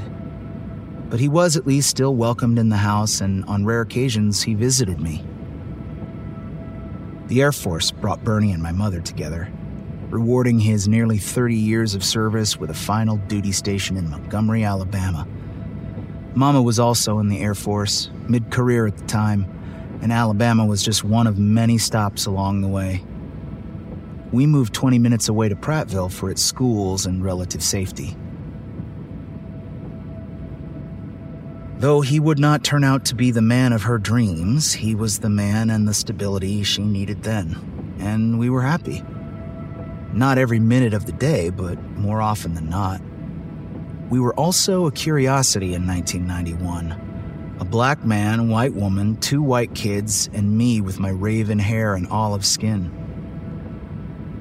But he was at least still welcomed in the house, and on rare occasions he visited me. The Air Force brought Bernie and my mother together, rewarding his nearly thirty years of service with a final duty station in Montgomery, Alabama. Mama was also in the Air Force, mid-career at the time, and Alabama was just one of many stops along the way. We moved twenty minutes away to Prattville for its schools and relative safety. Though he would not turn out to be the man of her dreams, he was the man and the stability she needed then, and we were happy. Not every minute of the day, but more often than not. We were also a curiosity in nineteen ninety-one. A black man, white woman, two white kids, and me with my raven hair and olive skin.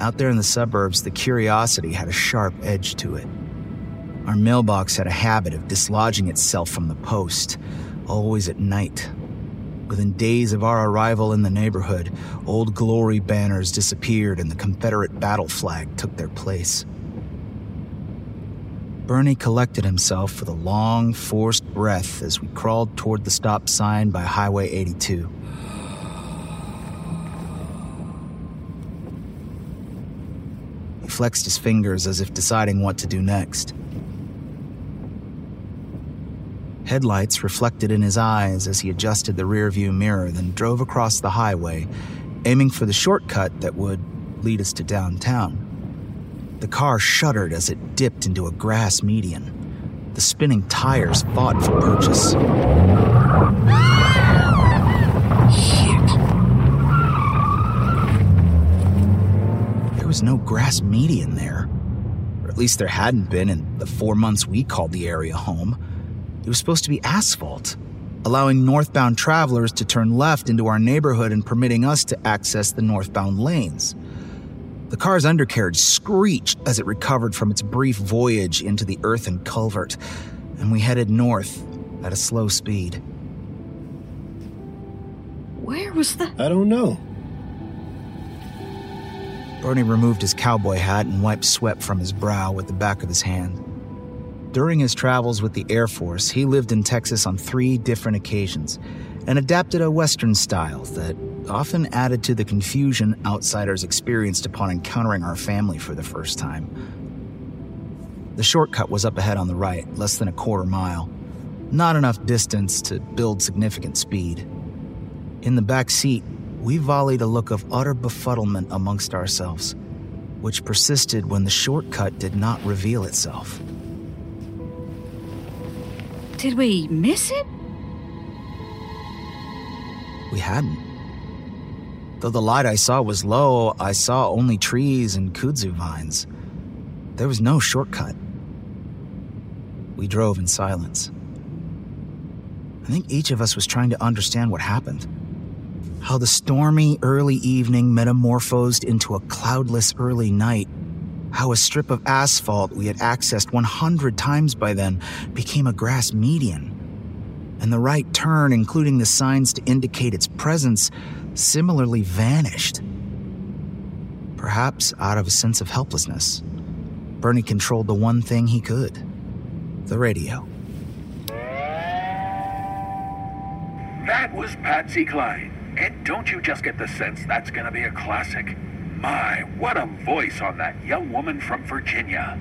Out there in the suburbs, the curiosity had a sharp edge to it. Our mailbox had a habit of dislodging itself from the post, always at night. Within days of our arrival in the neighborhood, Old Glory banners disappeared and the Confederate battle flag took their place. Bernie collected himself with a long, forced breath as we crawled toward the stop sign by Highway eighty-two. He flexed his fingers as if deciding what to do next. Headlights reflected in his eyes as he adjusted the rearview mirror, then drove across the highway, aiming for the shortcut that would lead us to downtown. The car shuddered as it dipped into a grass median. The spinning tires fought for purchase. Shit. There was no grass median there. Or at least there hadn't been in the four months we called the area home. It was supposed to be asphalt, allowing northbound travelers to turn left into our neighborhood and permitting us to access the northbound lanes. The car's undercarriage screeched as it recovered from its brief voyage into the earthen culvert, and we headed north at a slow speed. Where was the... I don't know. Bernie removed his cowboy hat and wiped sweat from his brow with the back of his hand. During his travels with the Air Force, he lived in Texas on three different occasions and adapted a Western style that often added to the confusion outsiders experienced upon encountering our family for the first time. The shortcut was up ahead on the right, less than a quarter mile. Not enough distance to build significant speed. In the back seat, we volleyed a look of utter befuddlement amongst ourselves, which persisted when the shortcut did not reveal itself. Did we miss it? We hadn't. Though the light I saw was low, I saw only trees and kudzu vines. There was no shortcut. We drove in silence. I think each of us was trying to understand what happened. how the stormy early evening metamorphosed into a cloudless early night, how a strip of asphalt we had accessed one hundred times by then became a grass median, and the right turn, including the signs to indicate its presence, similarly vanished. Perhaps out of a sense of helplessness, Bernie controlled the one thing he could, the radio. That was Patsy Cline. And don't you just get the sense that's going to be a classic? My, what a voice on that young woman from Virginia.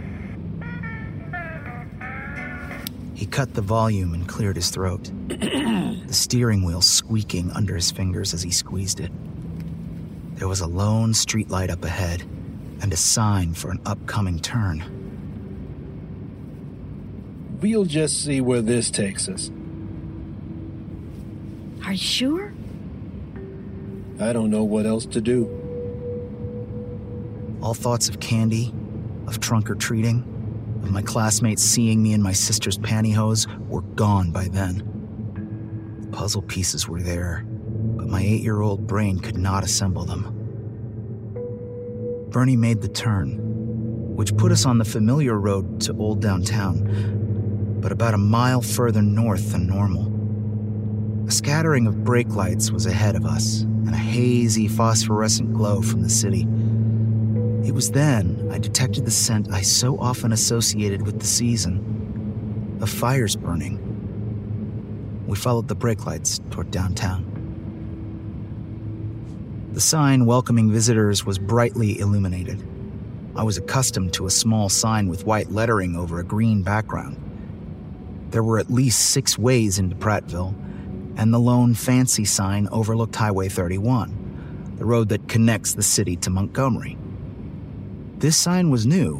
He cut the volume and cleared his throat, the steering wheel squeaking under his fingers as he squeezed it. There was a lone streetlight up ahead and a sign for an upcoming turn. We'll just see where this takes us. Are you sure? I don't know what else to do. All thoughts of candy, of trunk-or-treating, of my classmates seeing me in my sister's pantyhose were gone by then. The puzzle pieces were there, but my eight-year-old brain could not assemble them. Bernie made the turn, which put us on the familiar road to Old Downtown, but about a mile further north than normal. A scattering of brake lights was ahead of us, and a hazy phosphorescent glow from the city. It was then I detected the scent I so often associated with the season, of fires burning. We followed the brake lights toward downtown. The sign welcoming visitors was brightly illuminated. I was accustomed to a small sign with white lettering over a green background. There were at least six ways into Prattville, and the lone fancy sign overlooked Highway thirty-one, the road that connects the city to Montgomery. This sign was new,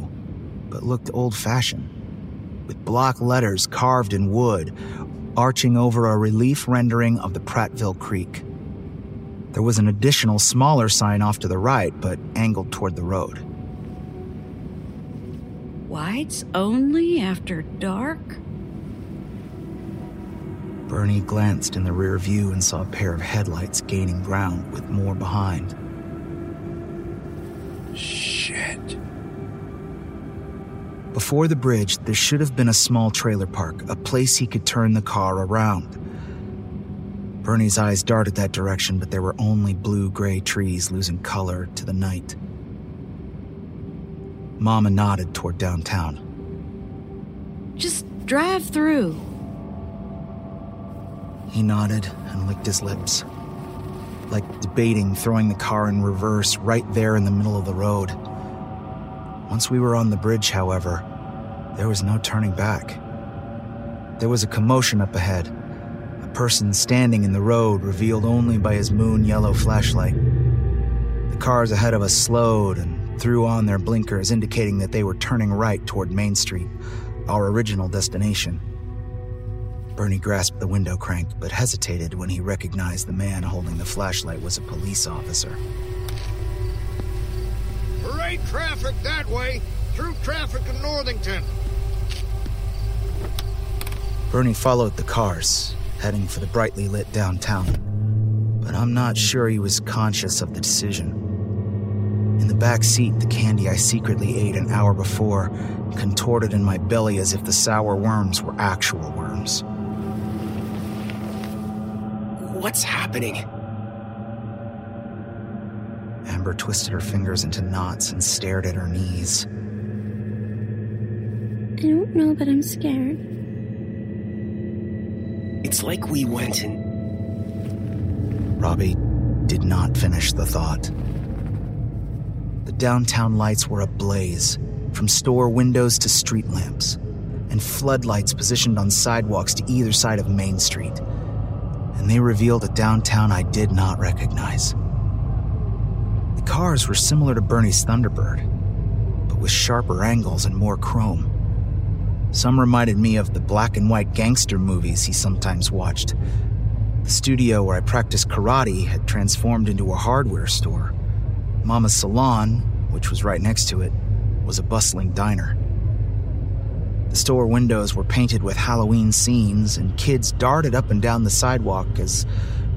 but looked old-fashioned, with block letters carved in wood, arching over a relief rendering of the Prattville Creek. There was an additional smaller sign off to the right, but angled toward the road. Whites only after dark? Bernie glanced in the rear view and saw a pair of headlights gaining ground with more behind. Shit. Before the bridge, there should have been a small trailer park, a place he could turn the car around. Bernie's eyes darted that direction, but there were only blue-gray trees losing color to the night. Mama nodded toward downtown. Just drive through. He nodded and licked his lips, like debating throwing the car in reverse right there in the middle of the road. Once we were on the bridge, however, there was no turning back. There was a commotion up ahead, a person standing in the road revealed only by his moon-yellow flashlight. The cars ahead of us slowed and threw on their blinkers, indicating that they were turning right toward Main Street, our original destination. Bernie grasped the window crank, but hesitated when he recognized the man holding the flashlight was a police officer. Parade traffic that way, through traffic to Northington. Bernie followed the cars, heading for the brightly lit downtown, but I'm not sure he was conscious of the decision. In the back seat, the candy I secretly ate an hour before contorted in my belly as if the sour worms were actual worms. What's happening? Amber twisted her fingers into knots and stared at her knees. I don't know, but I'm scared. It's like we went and... Robbie did not finish the thought. The downtown lights were ablaze, from store windows to street lamps, and floodlights positioned on sidewalks to either side of Main Street. And they revealed a downtown I did not recognize. The cars were similar to Bernie's Thunderbird, but with sharper angles and more chrome. Some reminded me of the black and white gangster movies he sometimes watched. The studio where I practiced karate had transformed into a hardware store. Mama's salon, which was right next to it, was a bustling diner. The store windows were painted with Halloween scenes, and kids darted up and down the sidewalk as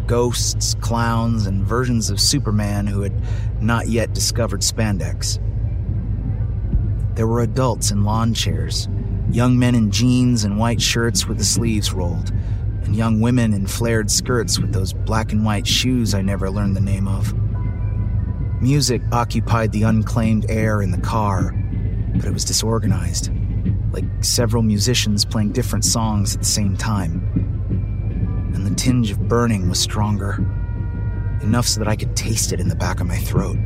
ghosts, clowns, and versions of Superman who had not yet discovered spandex. There were adults in lawn chairs, young men in jeans and white shirts with the sleeves rolled, and young women in flared skirts with those black and white shoes I never learned the name of. Music occupied the unclaimed air in the car, but it was disorganized, like several musicians playing different songs at the same time. And the tinge of burning was stronger, enough so that I could taste it in the back of my throat.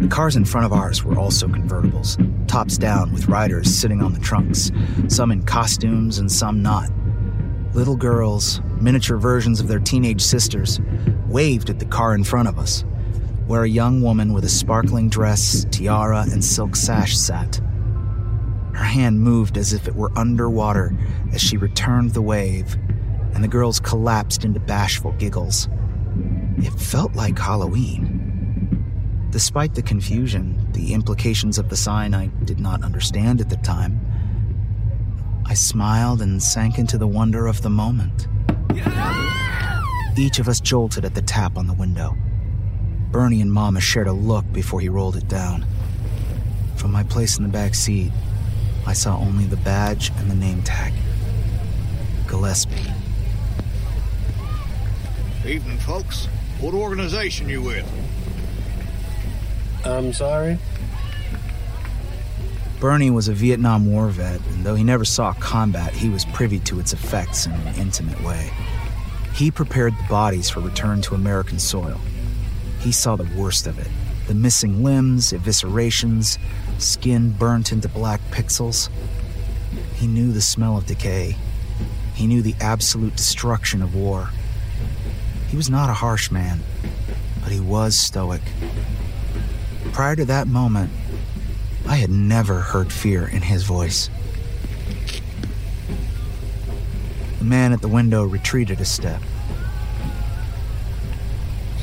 The cars in front of ours were also convertibles, tops down with riders sitting on the trunks, some in costumes and some not. Little girls, miniature versions of their teenage sisters, waved at the car in front of us, where a young woman with a sparkling dress, tiara, and silk sash sat. Her hand moved as if it were underwater as she returned the wave, and the girls collapsed into bashful giggles. It felt like Halloween. Despite the confusion, the implications of the sign I did not understand at the time, I smiled and sank into the wonder of the moment. Each of us jolted at the tap on the window. Bernie and Mama shared a look before he rolled it down. From my place in the back seat, I saw only the badge and the name tag. Gillespie. Evening, folks. What organization you with? I'm sorry? Bernie was a Vietnam War vet, and though he never saw combat, he was privy to its effects in an intimate way. He prepared the bodies for return to American soil. He saw the worst of it. The missing limbs, eviscerations, skin burnt into black pixels. He knew the smell of decay. He knew the absolute destruction of war. He was not a harsh man, but he was stoic. Prior to that moment, I had never heard fear in his voice. The man at the window retreated a step.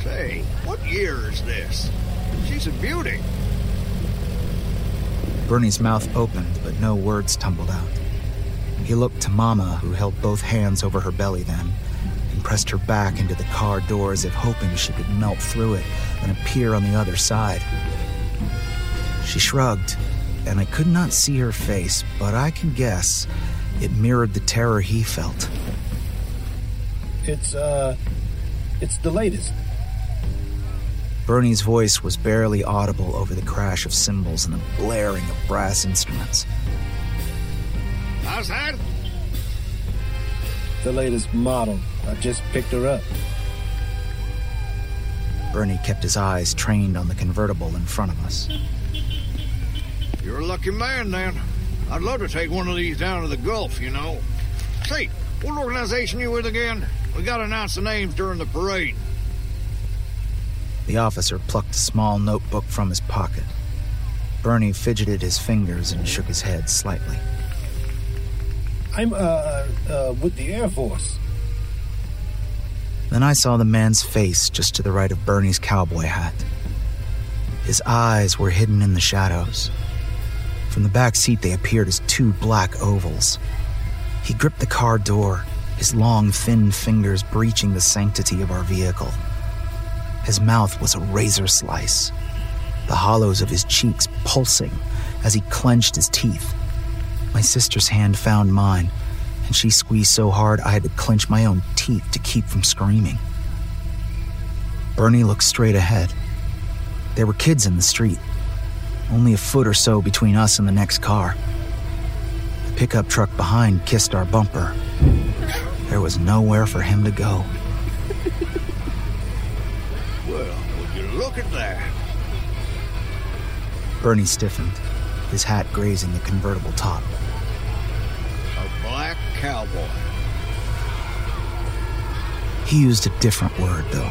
Say, what year is this? She's a beauty. Bernie's mouth opened, but no words tumbled out. He looked to Mama, who held both hands over her belly then, and pressed her back into the car door as if hoping she could melt through it and appear on the other side. She shrugged, and I could not see her face, but I can guess it mirrored the terror he felt. It's, uh, it's the latest. Bernie's voice was barely audible over the crash of cymbals and the blaring of brass instruments. How's that? The latest model. I just picked her up. Bernie kept his eyes trained on the convertible in front of us. You're a lucky man, then. I'd love to take one of these down to the Gulf, you know. Say, what organization you with again? We gotta announce the names during the parade. The officer plucked a small notebook from his pocket. Bernie fidgeted his fingers and shook his head slightly. I'm, uh, uh, with the Air Force. Then I saw the man's face just to the right of Bernie's cowboy hat. His eyes were hidden in the shadows. From the back seat, they appeared as two black ovals. He gripped the car door, his long, thin fingers breaching the sanctity of our vehicle. His mouth was a razor slice, the hollows of his cheeks pulsing as he clenched his teeth. My sister's hand found mine, and she squeezed so hard I had to clench my own teeth to keep from screaming. Bernie looked straight ahead. There were kids in the street. Only a foot or so between us and the next car. The pickup truck behind kissed our bumper. There was nowhere for him to go. Well, would you look at that? Bernie stiffened, his hat grazing the convertible top. A black cowboy. He used a different word, though.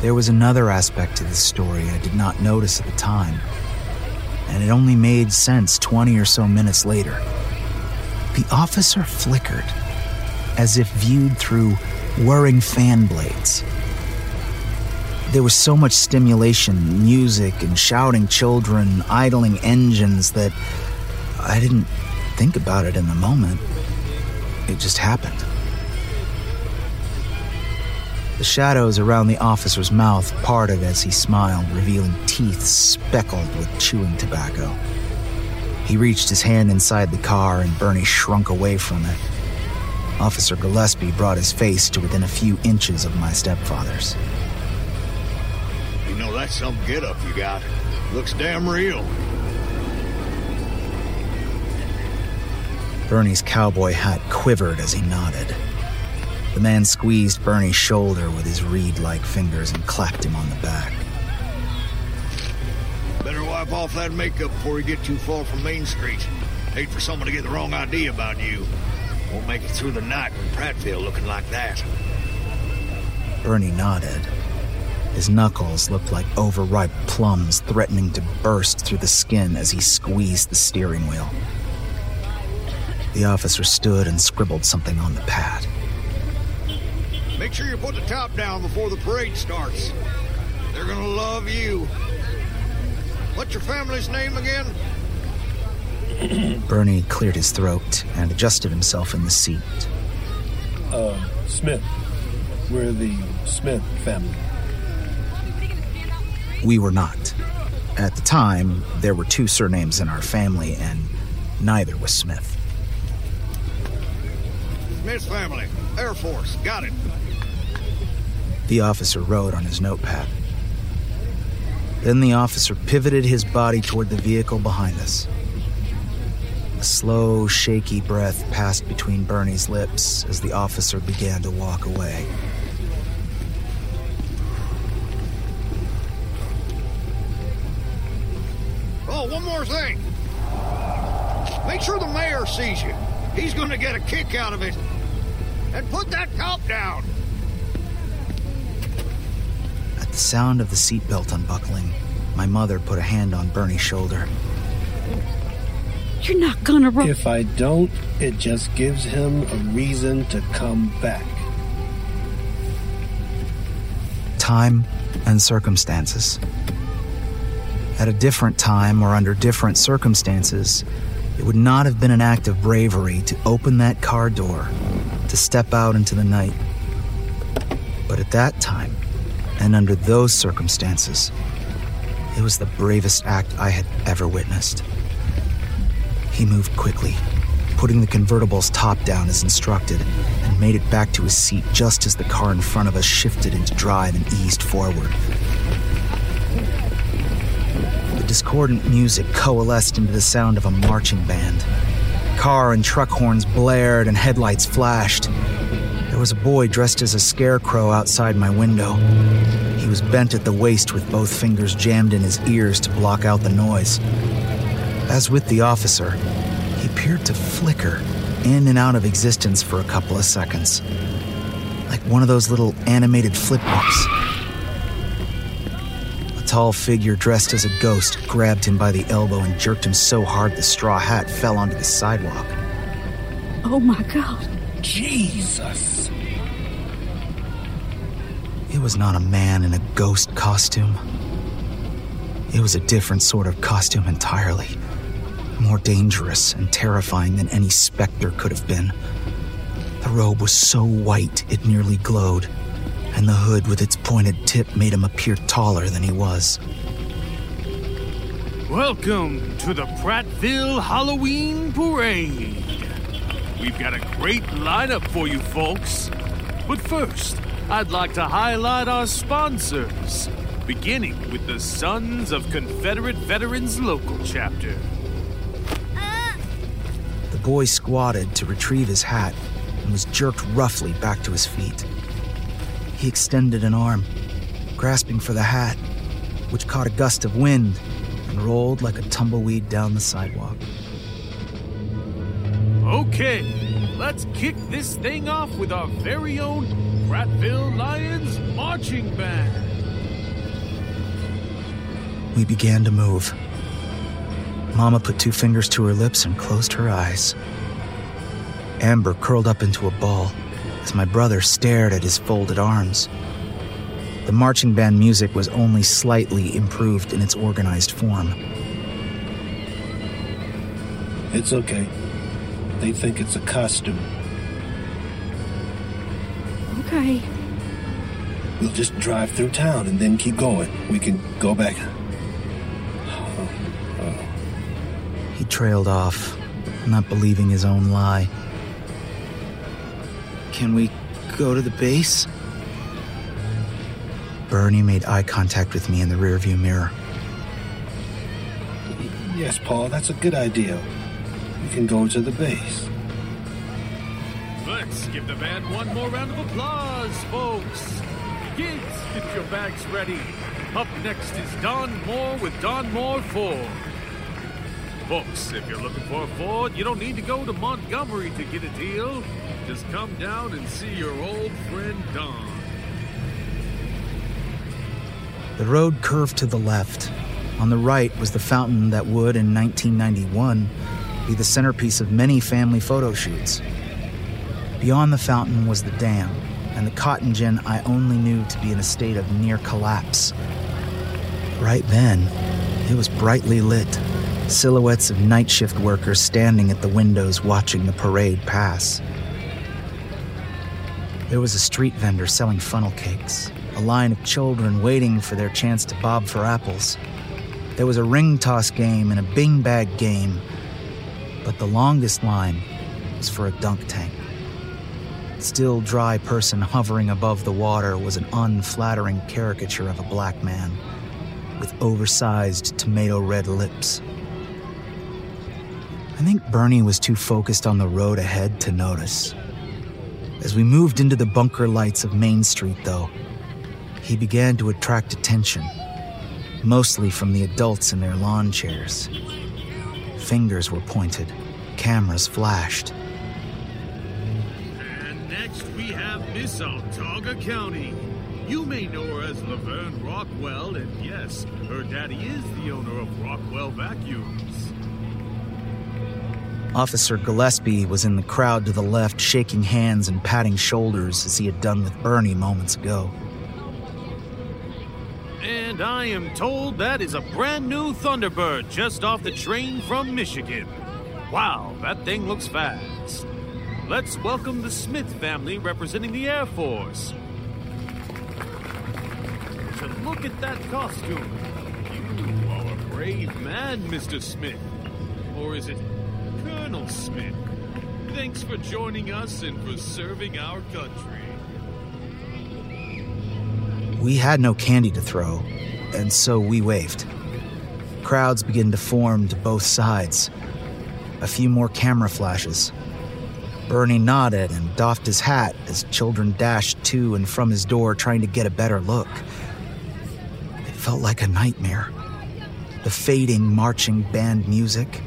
There was another aspect to this story I did not notice at the time, and it only made sense twenty or so minutes later. The officer flickered, as if viewed through whirring fan blades. There was so much stimulation, music, and shouting children, idling engines that I didn't think about it in the moment. It just happened. The shadows around the officer's mouth parted as he smiled, revealing teeth speckled with chewing tobacco. He reached his hand inside the car, and Bernie shrunk away from it. Officer Gillespie brought his face to within a few inches of my stepfather's. You know, that's some get-up you got. Looks damn real. Bernie's cowboy hat quivered as he nodded. The man squeezed Bernie's shoulder with his reed-like fingers and clapped him on the back. Better wipe off that makeup before we get too far from Main Street. Hate for someone to get the wrong idea about you. Won't make it through the night in Prattville looking like that. Bernie nodded. His knuckles looked like overripe plums threatening to burst through the skin as he squeezed the steering wheel. The officer stood and scribbled something on the pad. Make sure you put the top down before the parade starts. They're gonna love you. What's your family's name again? Bernie cleared his throat and adjusted himself in the seat. Uh, Smith. We're the Smith family. We were not. At the time, there were two surnames in our family, and neither was Smith. Smith's family. Air Force. Got it. The officer wrote on his notepad. Then the officer pivoted his body toward the vehicle behind us. A slow, shaky breath passed between Bernie's lips as the officer began to walk away. Oh, one more thing. Make sure the mayor sees you. He's going to get a kick out of it. And put that top down. At the sound of the seatbelt unbuckling, my mother put a hand on Bernie's shoulder. You're not gonna run. If I don't, it just gives him a reason to come back. Time and circumstances. At a different time or under different circumstances, it would not have been an act of bravery to open that car door, to step out into the night. But at that time, and under those circumstances, it was the bravest act I had ever witnessed. He moved quickly, putting the convertible's top down as instructed, and made it back to his seat just as the car in front of us shifted into drive and eased forward. The discordant music coalesced into the sound of a marching band. Car and truck horns blared and headlights flashed. There was a boy dressed as a scarecrow outside my window. He was bent at the waist with both fingers jammed in his ears to block out the noise. As with the officer, he appeared to flicker in and out of existence for a couple of seconds, like one of those little animated flip-flops. A tall figure dressed as a ghost grabbed him by the elbow and jerked him so hard the straw hat fell onto the sidewalk. Oh my God. Jesus. It was not a man in a ghost costume. It was a different sort of costume entirely. More dangerous and terrifying than any specter could have been. The robe was so white it nearly glowed, and the hood with its pointed tip made him appear taller than he was. Welcome to the Prattville Halloween Parade. We've got a great lineup for you folks. But first, I'd like to highlight our sponsors, beginning with the Sons of Confederate Veterans Local Chapter. The boy squatted to retrieve his hat and was jerked roughly back to his feet. He extended an arm, grasping for the hat, which caught a gust of wind and rolled like a tumbleweed down the sidewalk. Okay, let's kick this thing off with our very own Prattville Lions Marching Band. We began to move. Mama put two fingers to her lips and closed her eyes. Amber curled up into a ball as my brother stared at his folded arms. The marching band music was only slightly improved in its organized form. It's okay. They think it's a costume. Okay. We'll just drive through town and then keep going. We can go back. Oh, oh. He trailed off, not believing his own lie. Can we go to the base? Bernie made eye contact with me in the rearview mirror. Yes, Paul, that's a good idea. We can go to the base. Let's give the band one more round of applause, folks. Kids, get your bags ready. Up next is Don Moore with Don Moore Ford. Folks, if you're looking for a Ford, you don't need to go to Montgomery to get a deal. Just come down and see your old friend Don. The road curved to the left. On the right was the fountain that would, in nineteen ninety-one, be the centerpiece of many family photo shoots. Beyond the fountain was the dam, and the cotton gin I only knew to be in a state of near collapse. Right then, it was brightly lit, silhouettes of night shift workers standing at the windows watching the parade pass. There was a street vendor selling funnel cakes, a line of children waiting for their chance to bob for apples. There was a ring toss game and a bing bag game, but the longest line was for a dunk tank. Still dry person hovering above the water was an unflattering caricature of a black man with oversized tomato red lips. I think Bernie was too focused on the road ahead to notice. As we moved into the bunker lights of Main Street, though, he began to attract attention, mostly from the adults in their lawn chairs. Fingers were pointed, cameras flashed. Next, we have Miss Autauga County. You may know her as Laverne Rockwell, and yes, her daddy is the owner of Rockwell Vacuums. Officer Gillespie was in the crowd to the left, shaking hands and patting shoulders as he had done with Bernie moments ago. And I am told that is a brand new Thunderbird just off the train from Michigan. Wow, that thing looks fast. Let's welcome the Smith family representing the Air Force. So look at that costume. You are a brave man, Mister Smith. Or is it Colonel Smith? Thanks for joining us and for serving our country. We had no candy to throw, and so we waved. Crowds began to form to both sides. A few more camera flashes. Bernie nodded and doffed his hat as children dashed to and from his door trying to get a better look. It felt like a nightmare. The fading marching band music,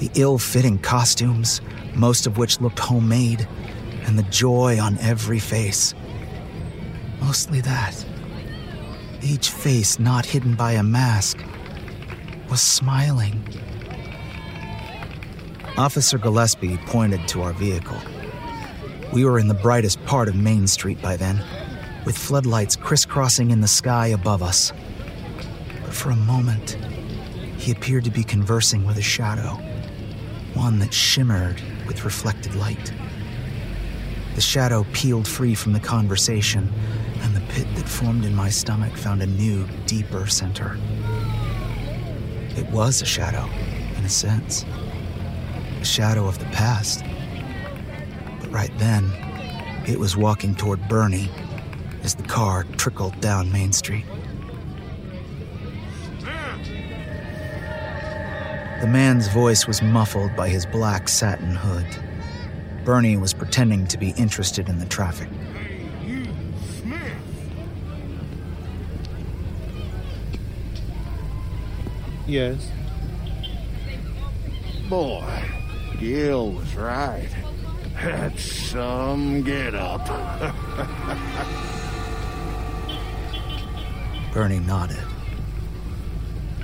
the ill-fitting costumes, most of which looked homemade, and the joy on every face. Mostly that. Each face not hidden by a mask was smiling. Officer Gillespie pointed to our vehicle. We were in the brightest part of Main Street by then, with floodlights crisscrossing in the sky above us. But for a moment, he appeared to be conversing with a shadow, one that shimmered with reflected light. The shadow peeled free from the conversation, and the pit that formed in my stomach found a new, deeper center. It was a shadow, in a sense. A shadow of the past. But right then, it was walking toward Bernie as the car trickled down Main Street. The man's voice was muffled by his black satin hood. Bernie was pretending to be interested in the traffic. Yes. Boy. Gil was right. That's some get-up. Bernie nodded.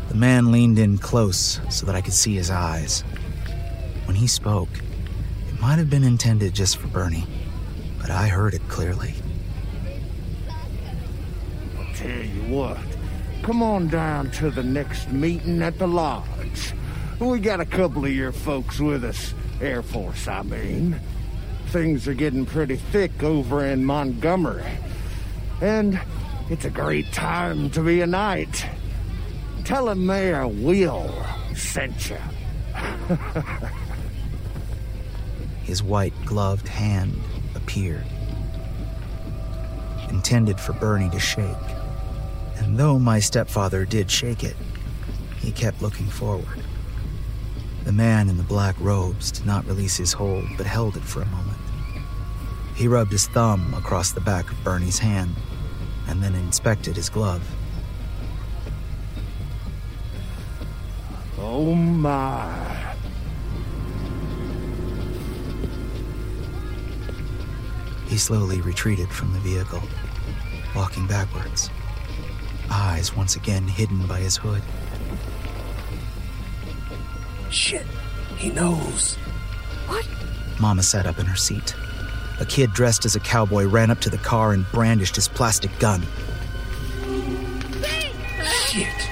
The man leaned in close so that I could see his eyes. When he spoke, it might have been intended just for Bernie, but I heard it clearly. I'll tell you what, come on down to the next meeting at the lodge. We got a couple of your folks with us, Air Force, I mean. Things are getting pretty thick over in Montgomery. and it's a great time to be a knight. Tell him Mayor Will sent you. His white-gloved hand appeared, intended for Bernie to shake. And though my stepfather did shake it, he kept looking forward. The man in the black robes did not release his hold, but held it for a moment. He rubbed his thumb across the back of Bernie's hand, and then inspected his glove. Oh my. He slowly retreated from the vehicle, walking backwards, eyes once again hidden by his hood. Shit, he knows. What? Mama sat up in her seat. A kid dressed as a cowboy ran up to the car and brandished his plastic gun. Hey! Shit!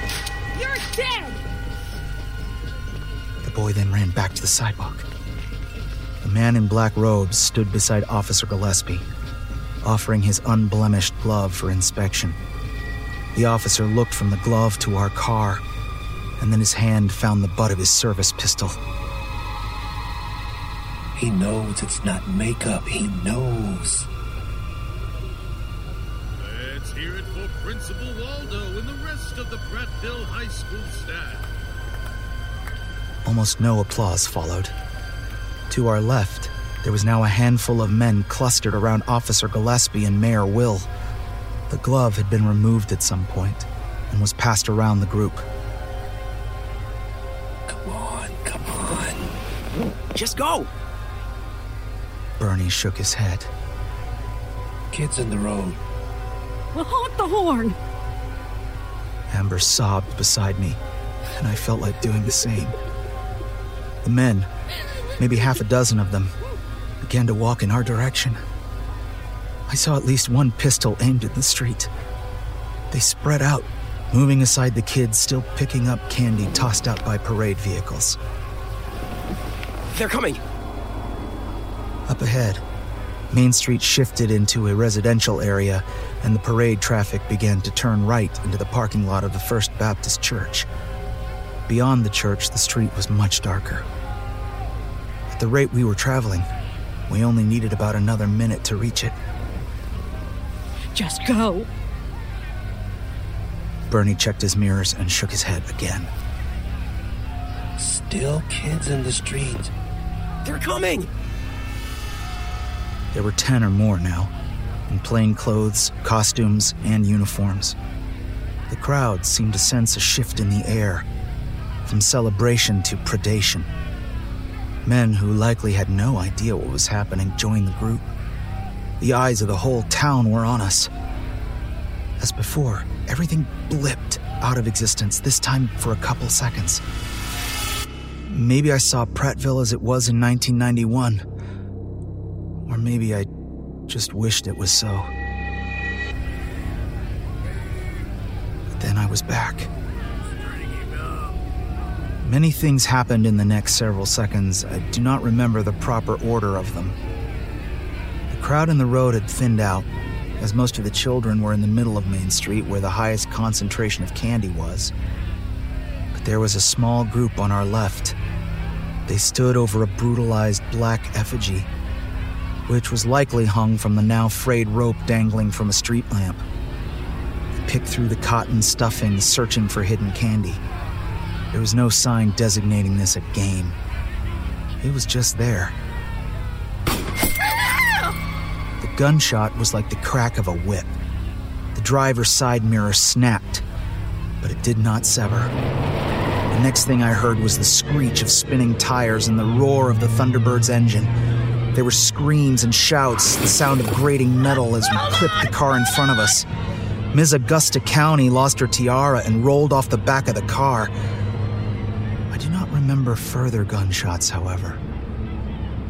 You're dead! The boy then ran back to the sidewalk. The man in black robes stood beside Officer Gillespie, offering his unblemished glove for inspection. The officer looked from the glove to our car, and then his hand found the butt of his service pistol. He knows it's not makeup. He knows. Let's hear it for Principal Waldo and the rest of the Prattville High School staff. Almost no applause followed. To our left, there was now a handful of men clustered around Officer Gillespie and Mayor Will. The glove had been removed at some point and was passed around the group. Come on, come on. Just go! Bernie shook his head. Kids in the road. Well, honk the horn! Amber sobbed beside me, and I felt like doing the same. The men, maybe half a dozen of them, began to walk in our direction. I saw at least one pistol aimed at the street. They spread out, moving aside the kids still picking up candy tossed out by parade vehicles. They're coming! Up ahead, Main Street shifted into a residential area, and the parade traffic began to turn right into the parking lot of the First Baptist Church. Beyond the church, the street was much darker. At the rate we were traveling, we only needed about another minute to reach it. Just go. Bernie checked his mirrors and shook his head again. Still kids in the street. They're coming! There were ten or more now, in plain clothes, costumes, and uniforms. The crowd seemed to sense a shift in the air, from celebration to predation. Men who likely had no idea what was happening joined the group. The eyes of the whole town were on us. As before, everything blipped out of existence, this time for a couple seconds. Maybe I saw Prattville as it was in nineteen ninety-one. Or maybe I just wished it was so. But then I was back. Many things happened in the next several seconds. I do not remember the proper order of them. The crowd in the road had thinned out, as most of the children were in the middle of Main Street, where the highest concentration of candy was. But there was a small group on our left. They stood over a brutalized black effigy, which was likely hung from the now frayed rope dangling from a street lamp. They picked through the cotton stuffing, searching for hidden candy. There was no sign designating this a game. It was just there. The gunshot was like the crack of a whip. The driver's side mirror snapped, but it did not sever. The next thing I heard was the screech of spinning tires and the roar of the Thunderbird's engine. There were screams and shouts, the sound of grating metal as we clipped the car in front of us. Miz Augusta County lost her tiara and rolled off the back of the car. I do not remember further gunshots, however.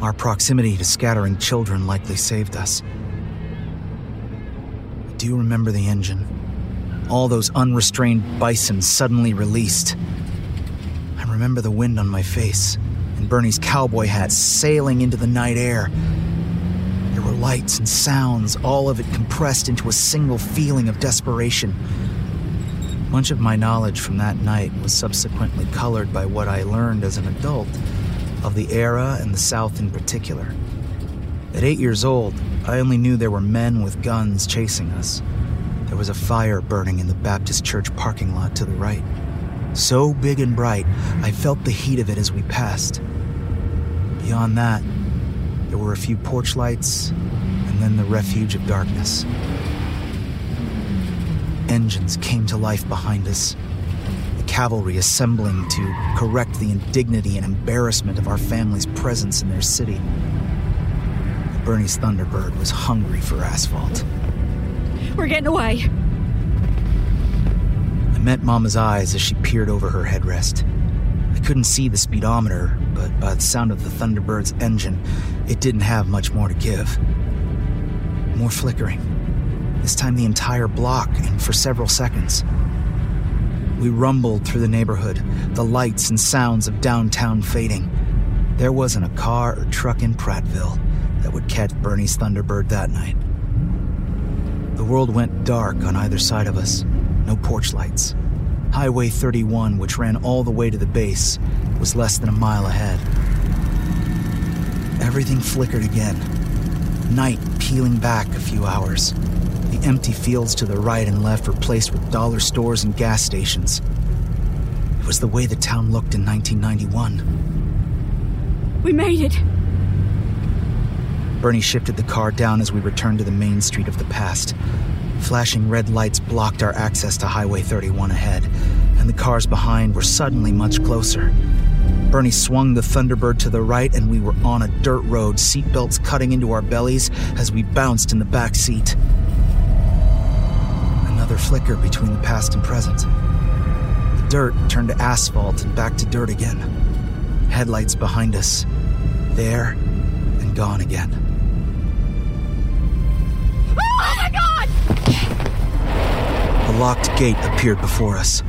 Our proximity to scattering children likely saved us. I do remember the engine. All those unrestrained bison suddenly released. I remember the wind on my face. Bernie's cowboy hat sailing into the night air. There were lights and sounds, all of it compressed into a single feeling of desperation. Much of my knowledge from that night was subsequently colored by what I learned as an adult of the era and the South in particular. At eight years old, I only knew there were men with guns chasing us. There was a fire burning in the Baptist church parking lot to the right. So big and bright, I felt the heat of it as we passed. Beyond that, there were a few porch lights, and then the refuge of darkness. Engines came to life behind us, the cavalry assembling to correct the indignity and embarrassment of our family's presence in their city. But Bernie's Thunderbird was hungry for asphalt. We're getting away. I met Mama's eyes as she peered over her headrest. I couldn't see the speedometer, but by the sound of the Thunderbird's engine, it didn't have much more to give. More flickering. This time the entire block, and for several seconds. We rumbled through the neighborhood, the lights and sounds of downtown fading. There wasn't a car or truck in Prattville that would catch Bernie's Thunderbird that night. The world went dark on either side of us. No porch lights. Highway thirty-one, which ran all the way to the base, was less than a mile ahead. Everything flickered again. Night peeling back a few hours. The empty fields to the right and left were placed with dollar stores and gas stations. It was the way the town looked in nineteen ninety-one. We made it. Bernie shifted the car down as we returned to the main street of the past. Flashing red lights blocked our access to Highway thirty-one ahead, and the cars behind were suddenly much closer. Bernie swung the Thunderbird to the right, and we were on a dirt road, seatbelts cutting into our bellies as we bounced in the back seat. Another flicker between the past and present. The dirt turned to asphalt and back to dirt again. Headlights behind us, there and gone again. A locked gate appeared before us.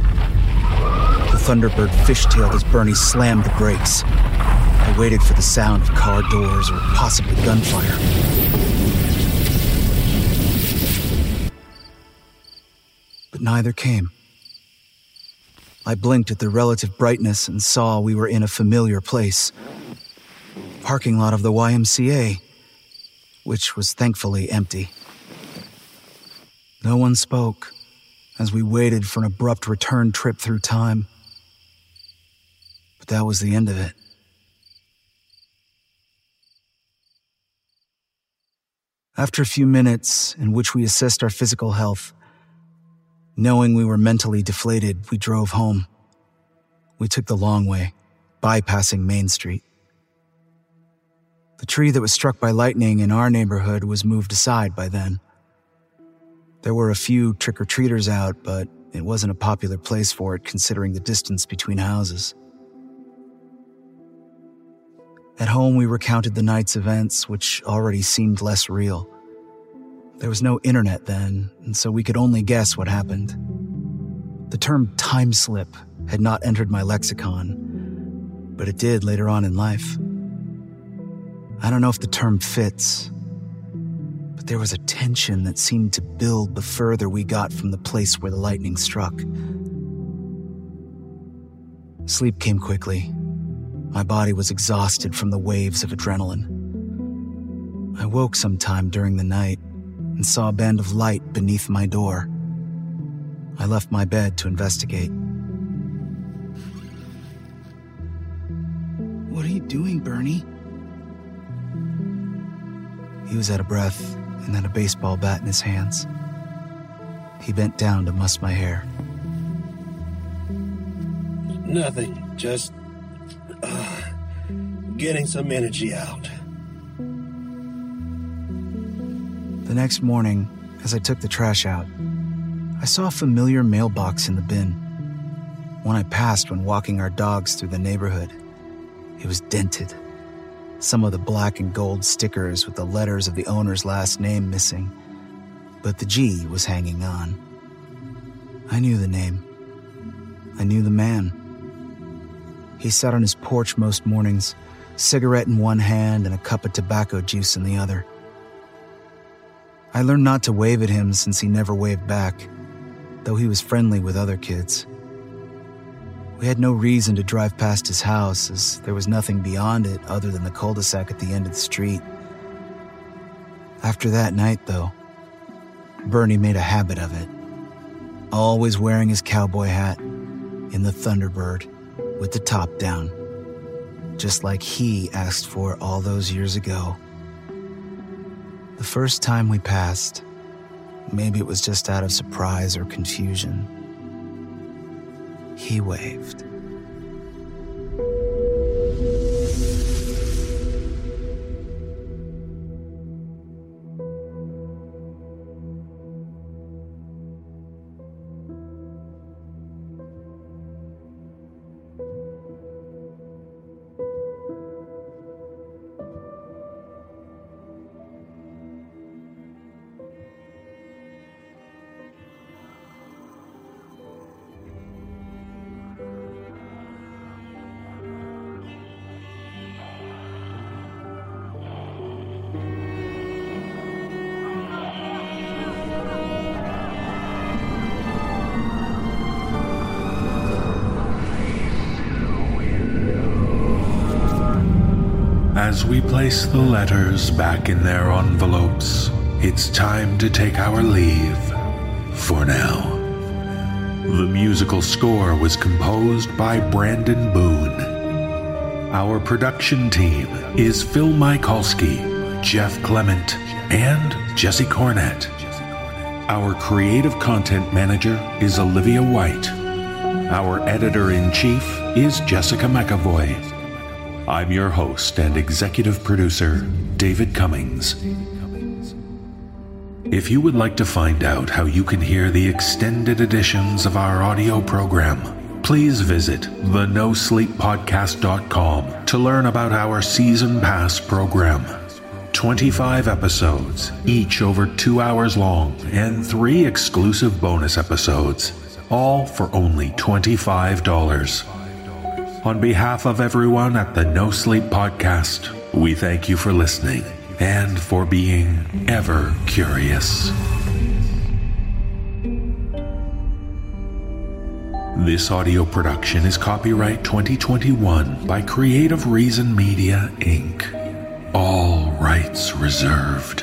The Thunderbird fishtailed as Bernie slammed the brakes. I waited for the sound of car doors or possibly gunfire. But neither came. I blinked at the relative brightness and saw we were in a familiar place. The parking lot of the Y M C A, which was thankfully empty. No one spoke as we waited for an abrupt return trip through time. But that was the end of it. After a few minutes in which we assessed our physical health, knowing we were mentally deflated, we drove home. We took the long way, bypassing Main Street. The tree that was struck by lightning in our neighborhood was moved aside by then. There were a few trick-or-treaters out, but it wasn't a popular place for it considering the distance between houses. At home, we recounted the night's events, which already seemed less real. There was no internet then, and so we could only guess what happened. The term time slip had not entered my lexicon, but it did later on in life. I don't know if the term fits. There was a tension that seemed to build the further we got from the place where the lightning struck. Sleep came quickly. My body was exhausted from the waves of adrenaline. I woke sometime during the night and saw a band of light beneath my door. I left my bed to investigate. What are you doing, Bernie? He was out of breath and had a baseball bat in his hands. He bent down to muss my hair. Nothing, just uh, getting some energy out. The next morning, as I took the trash out, I saw a familiar mailbox in the bin, one I passed when walking our dogs through the neighborhood. It was dented. Some of the black and gold stickers with the letters of the owner's last name missing, but the G was hanging on. I knew the name. I knew the man. He sat on his porch most mornings, cigarette in one hand and a cup of tobacco juice in the other. I learned not to wave at him since he never waved back, though he was friendly with other kids. We had no reason to drive past his house, as there was nothing beyond it other than the cul-de-sac at the end of the street. After that night, though, Bernie made a habit of it, always wearing his cowboy hat in the Thunderbird with the top down, just like he asked for all those years ago. The first time we passed, maybe it was just out of surprise or confusion, he waved. As we place the letters back in their envelopes, it's time to take our leave, for now. The musical score was composed by Brandon Boone. Our production team is Phil Michalski, Jeff Clement, and Jesse Cornett. Our creative content manager is Olivia White. Our editor-in-chief is Jessica McAvoy. I'm your host and executive producer, David Cummings. If you would like to find out how you can hear the extended editions of our audio program, please visit the no sleep podcast dot com to learn about our Season Pass program. twenty-five episodes, each over two hours long, and three exclusive bonus episodes, all for only twenty-five dollars. On behalf of everyone at the No Sleep Podcast, we thank you for listening and for being ever curious. This audio production is copyright twenty twenty-one by Creative Reason Media, Incorporated. All rights reserved.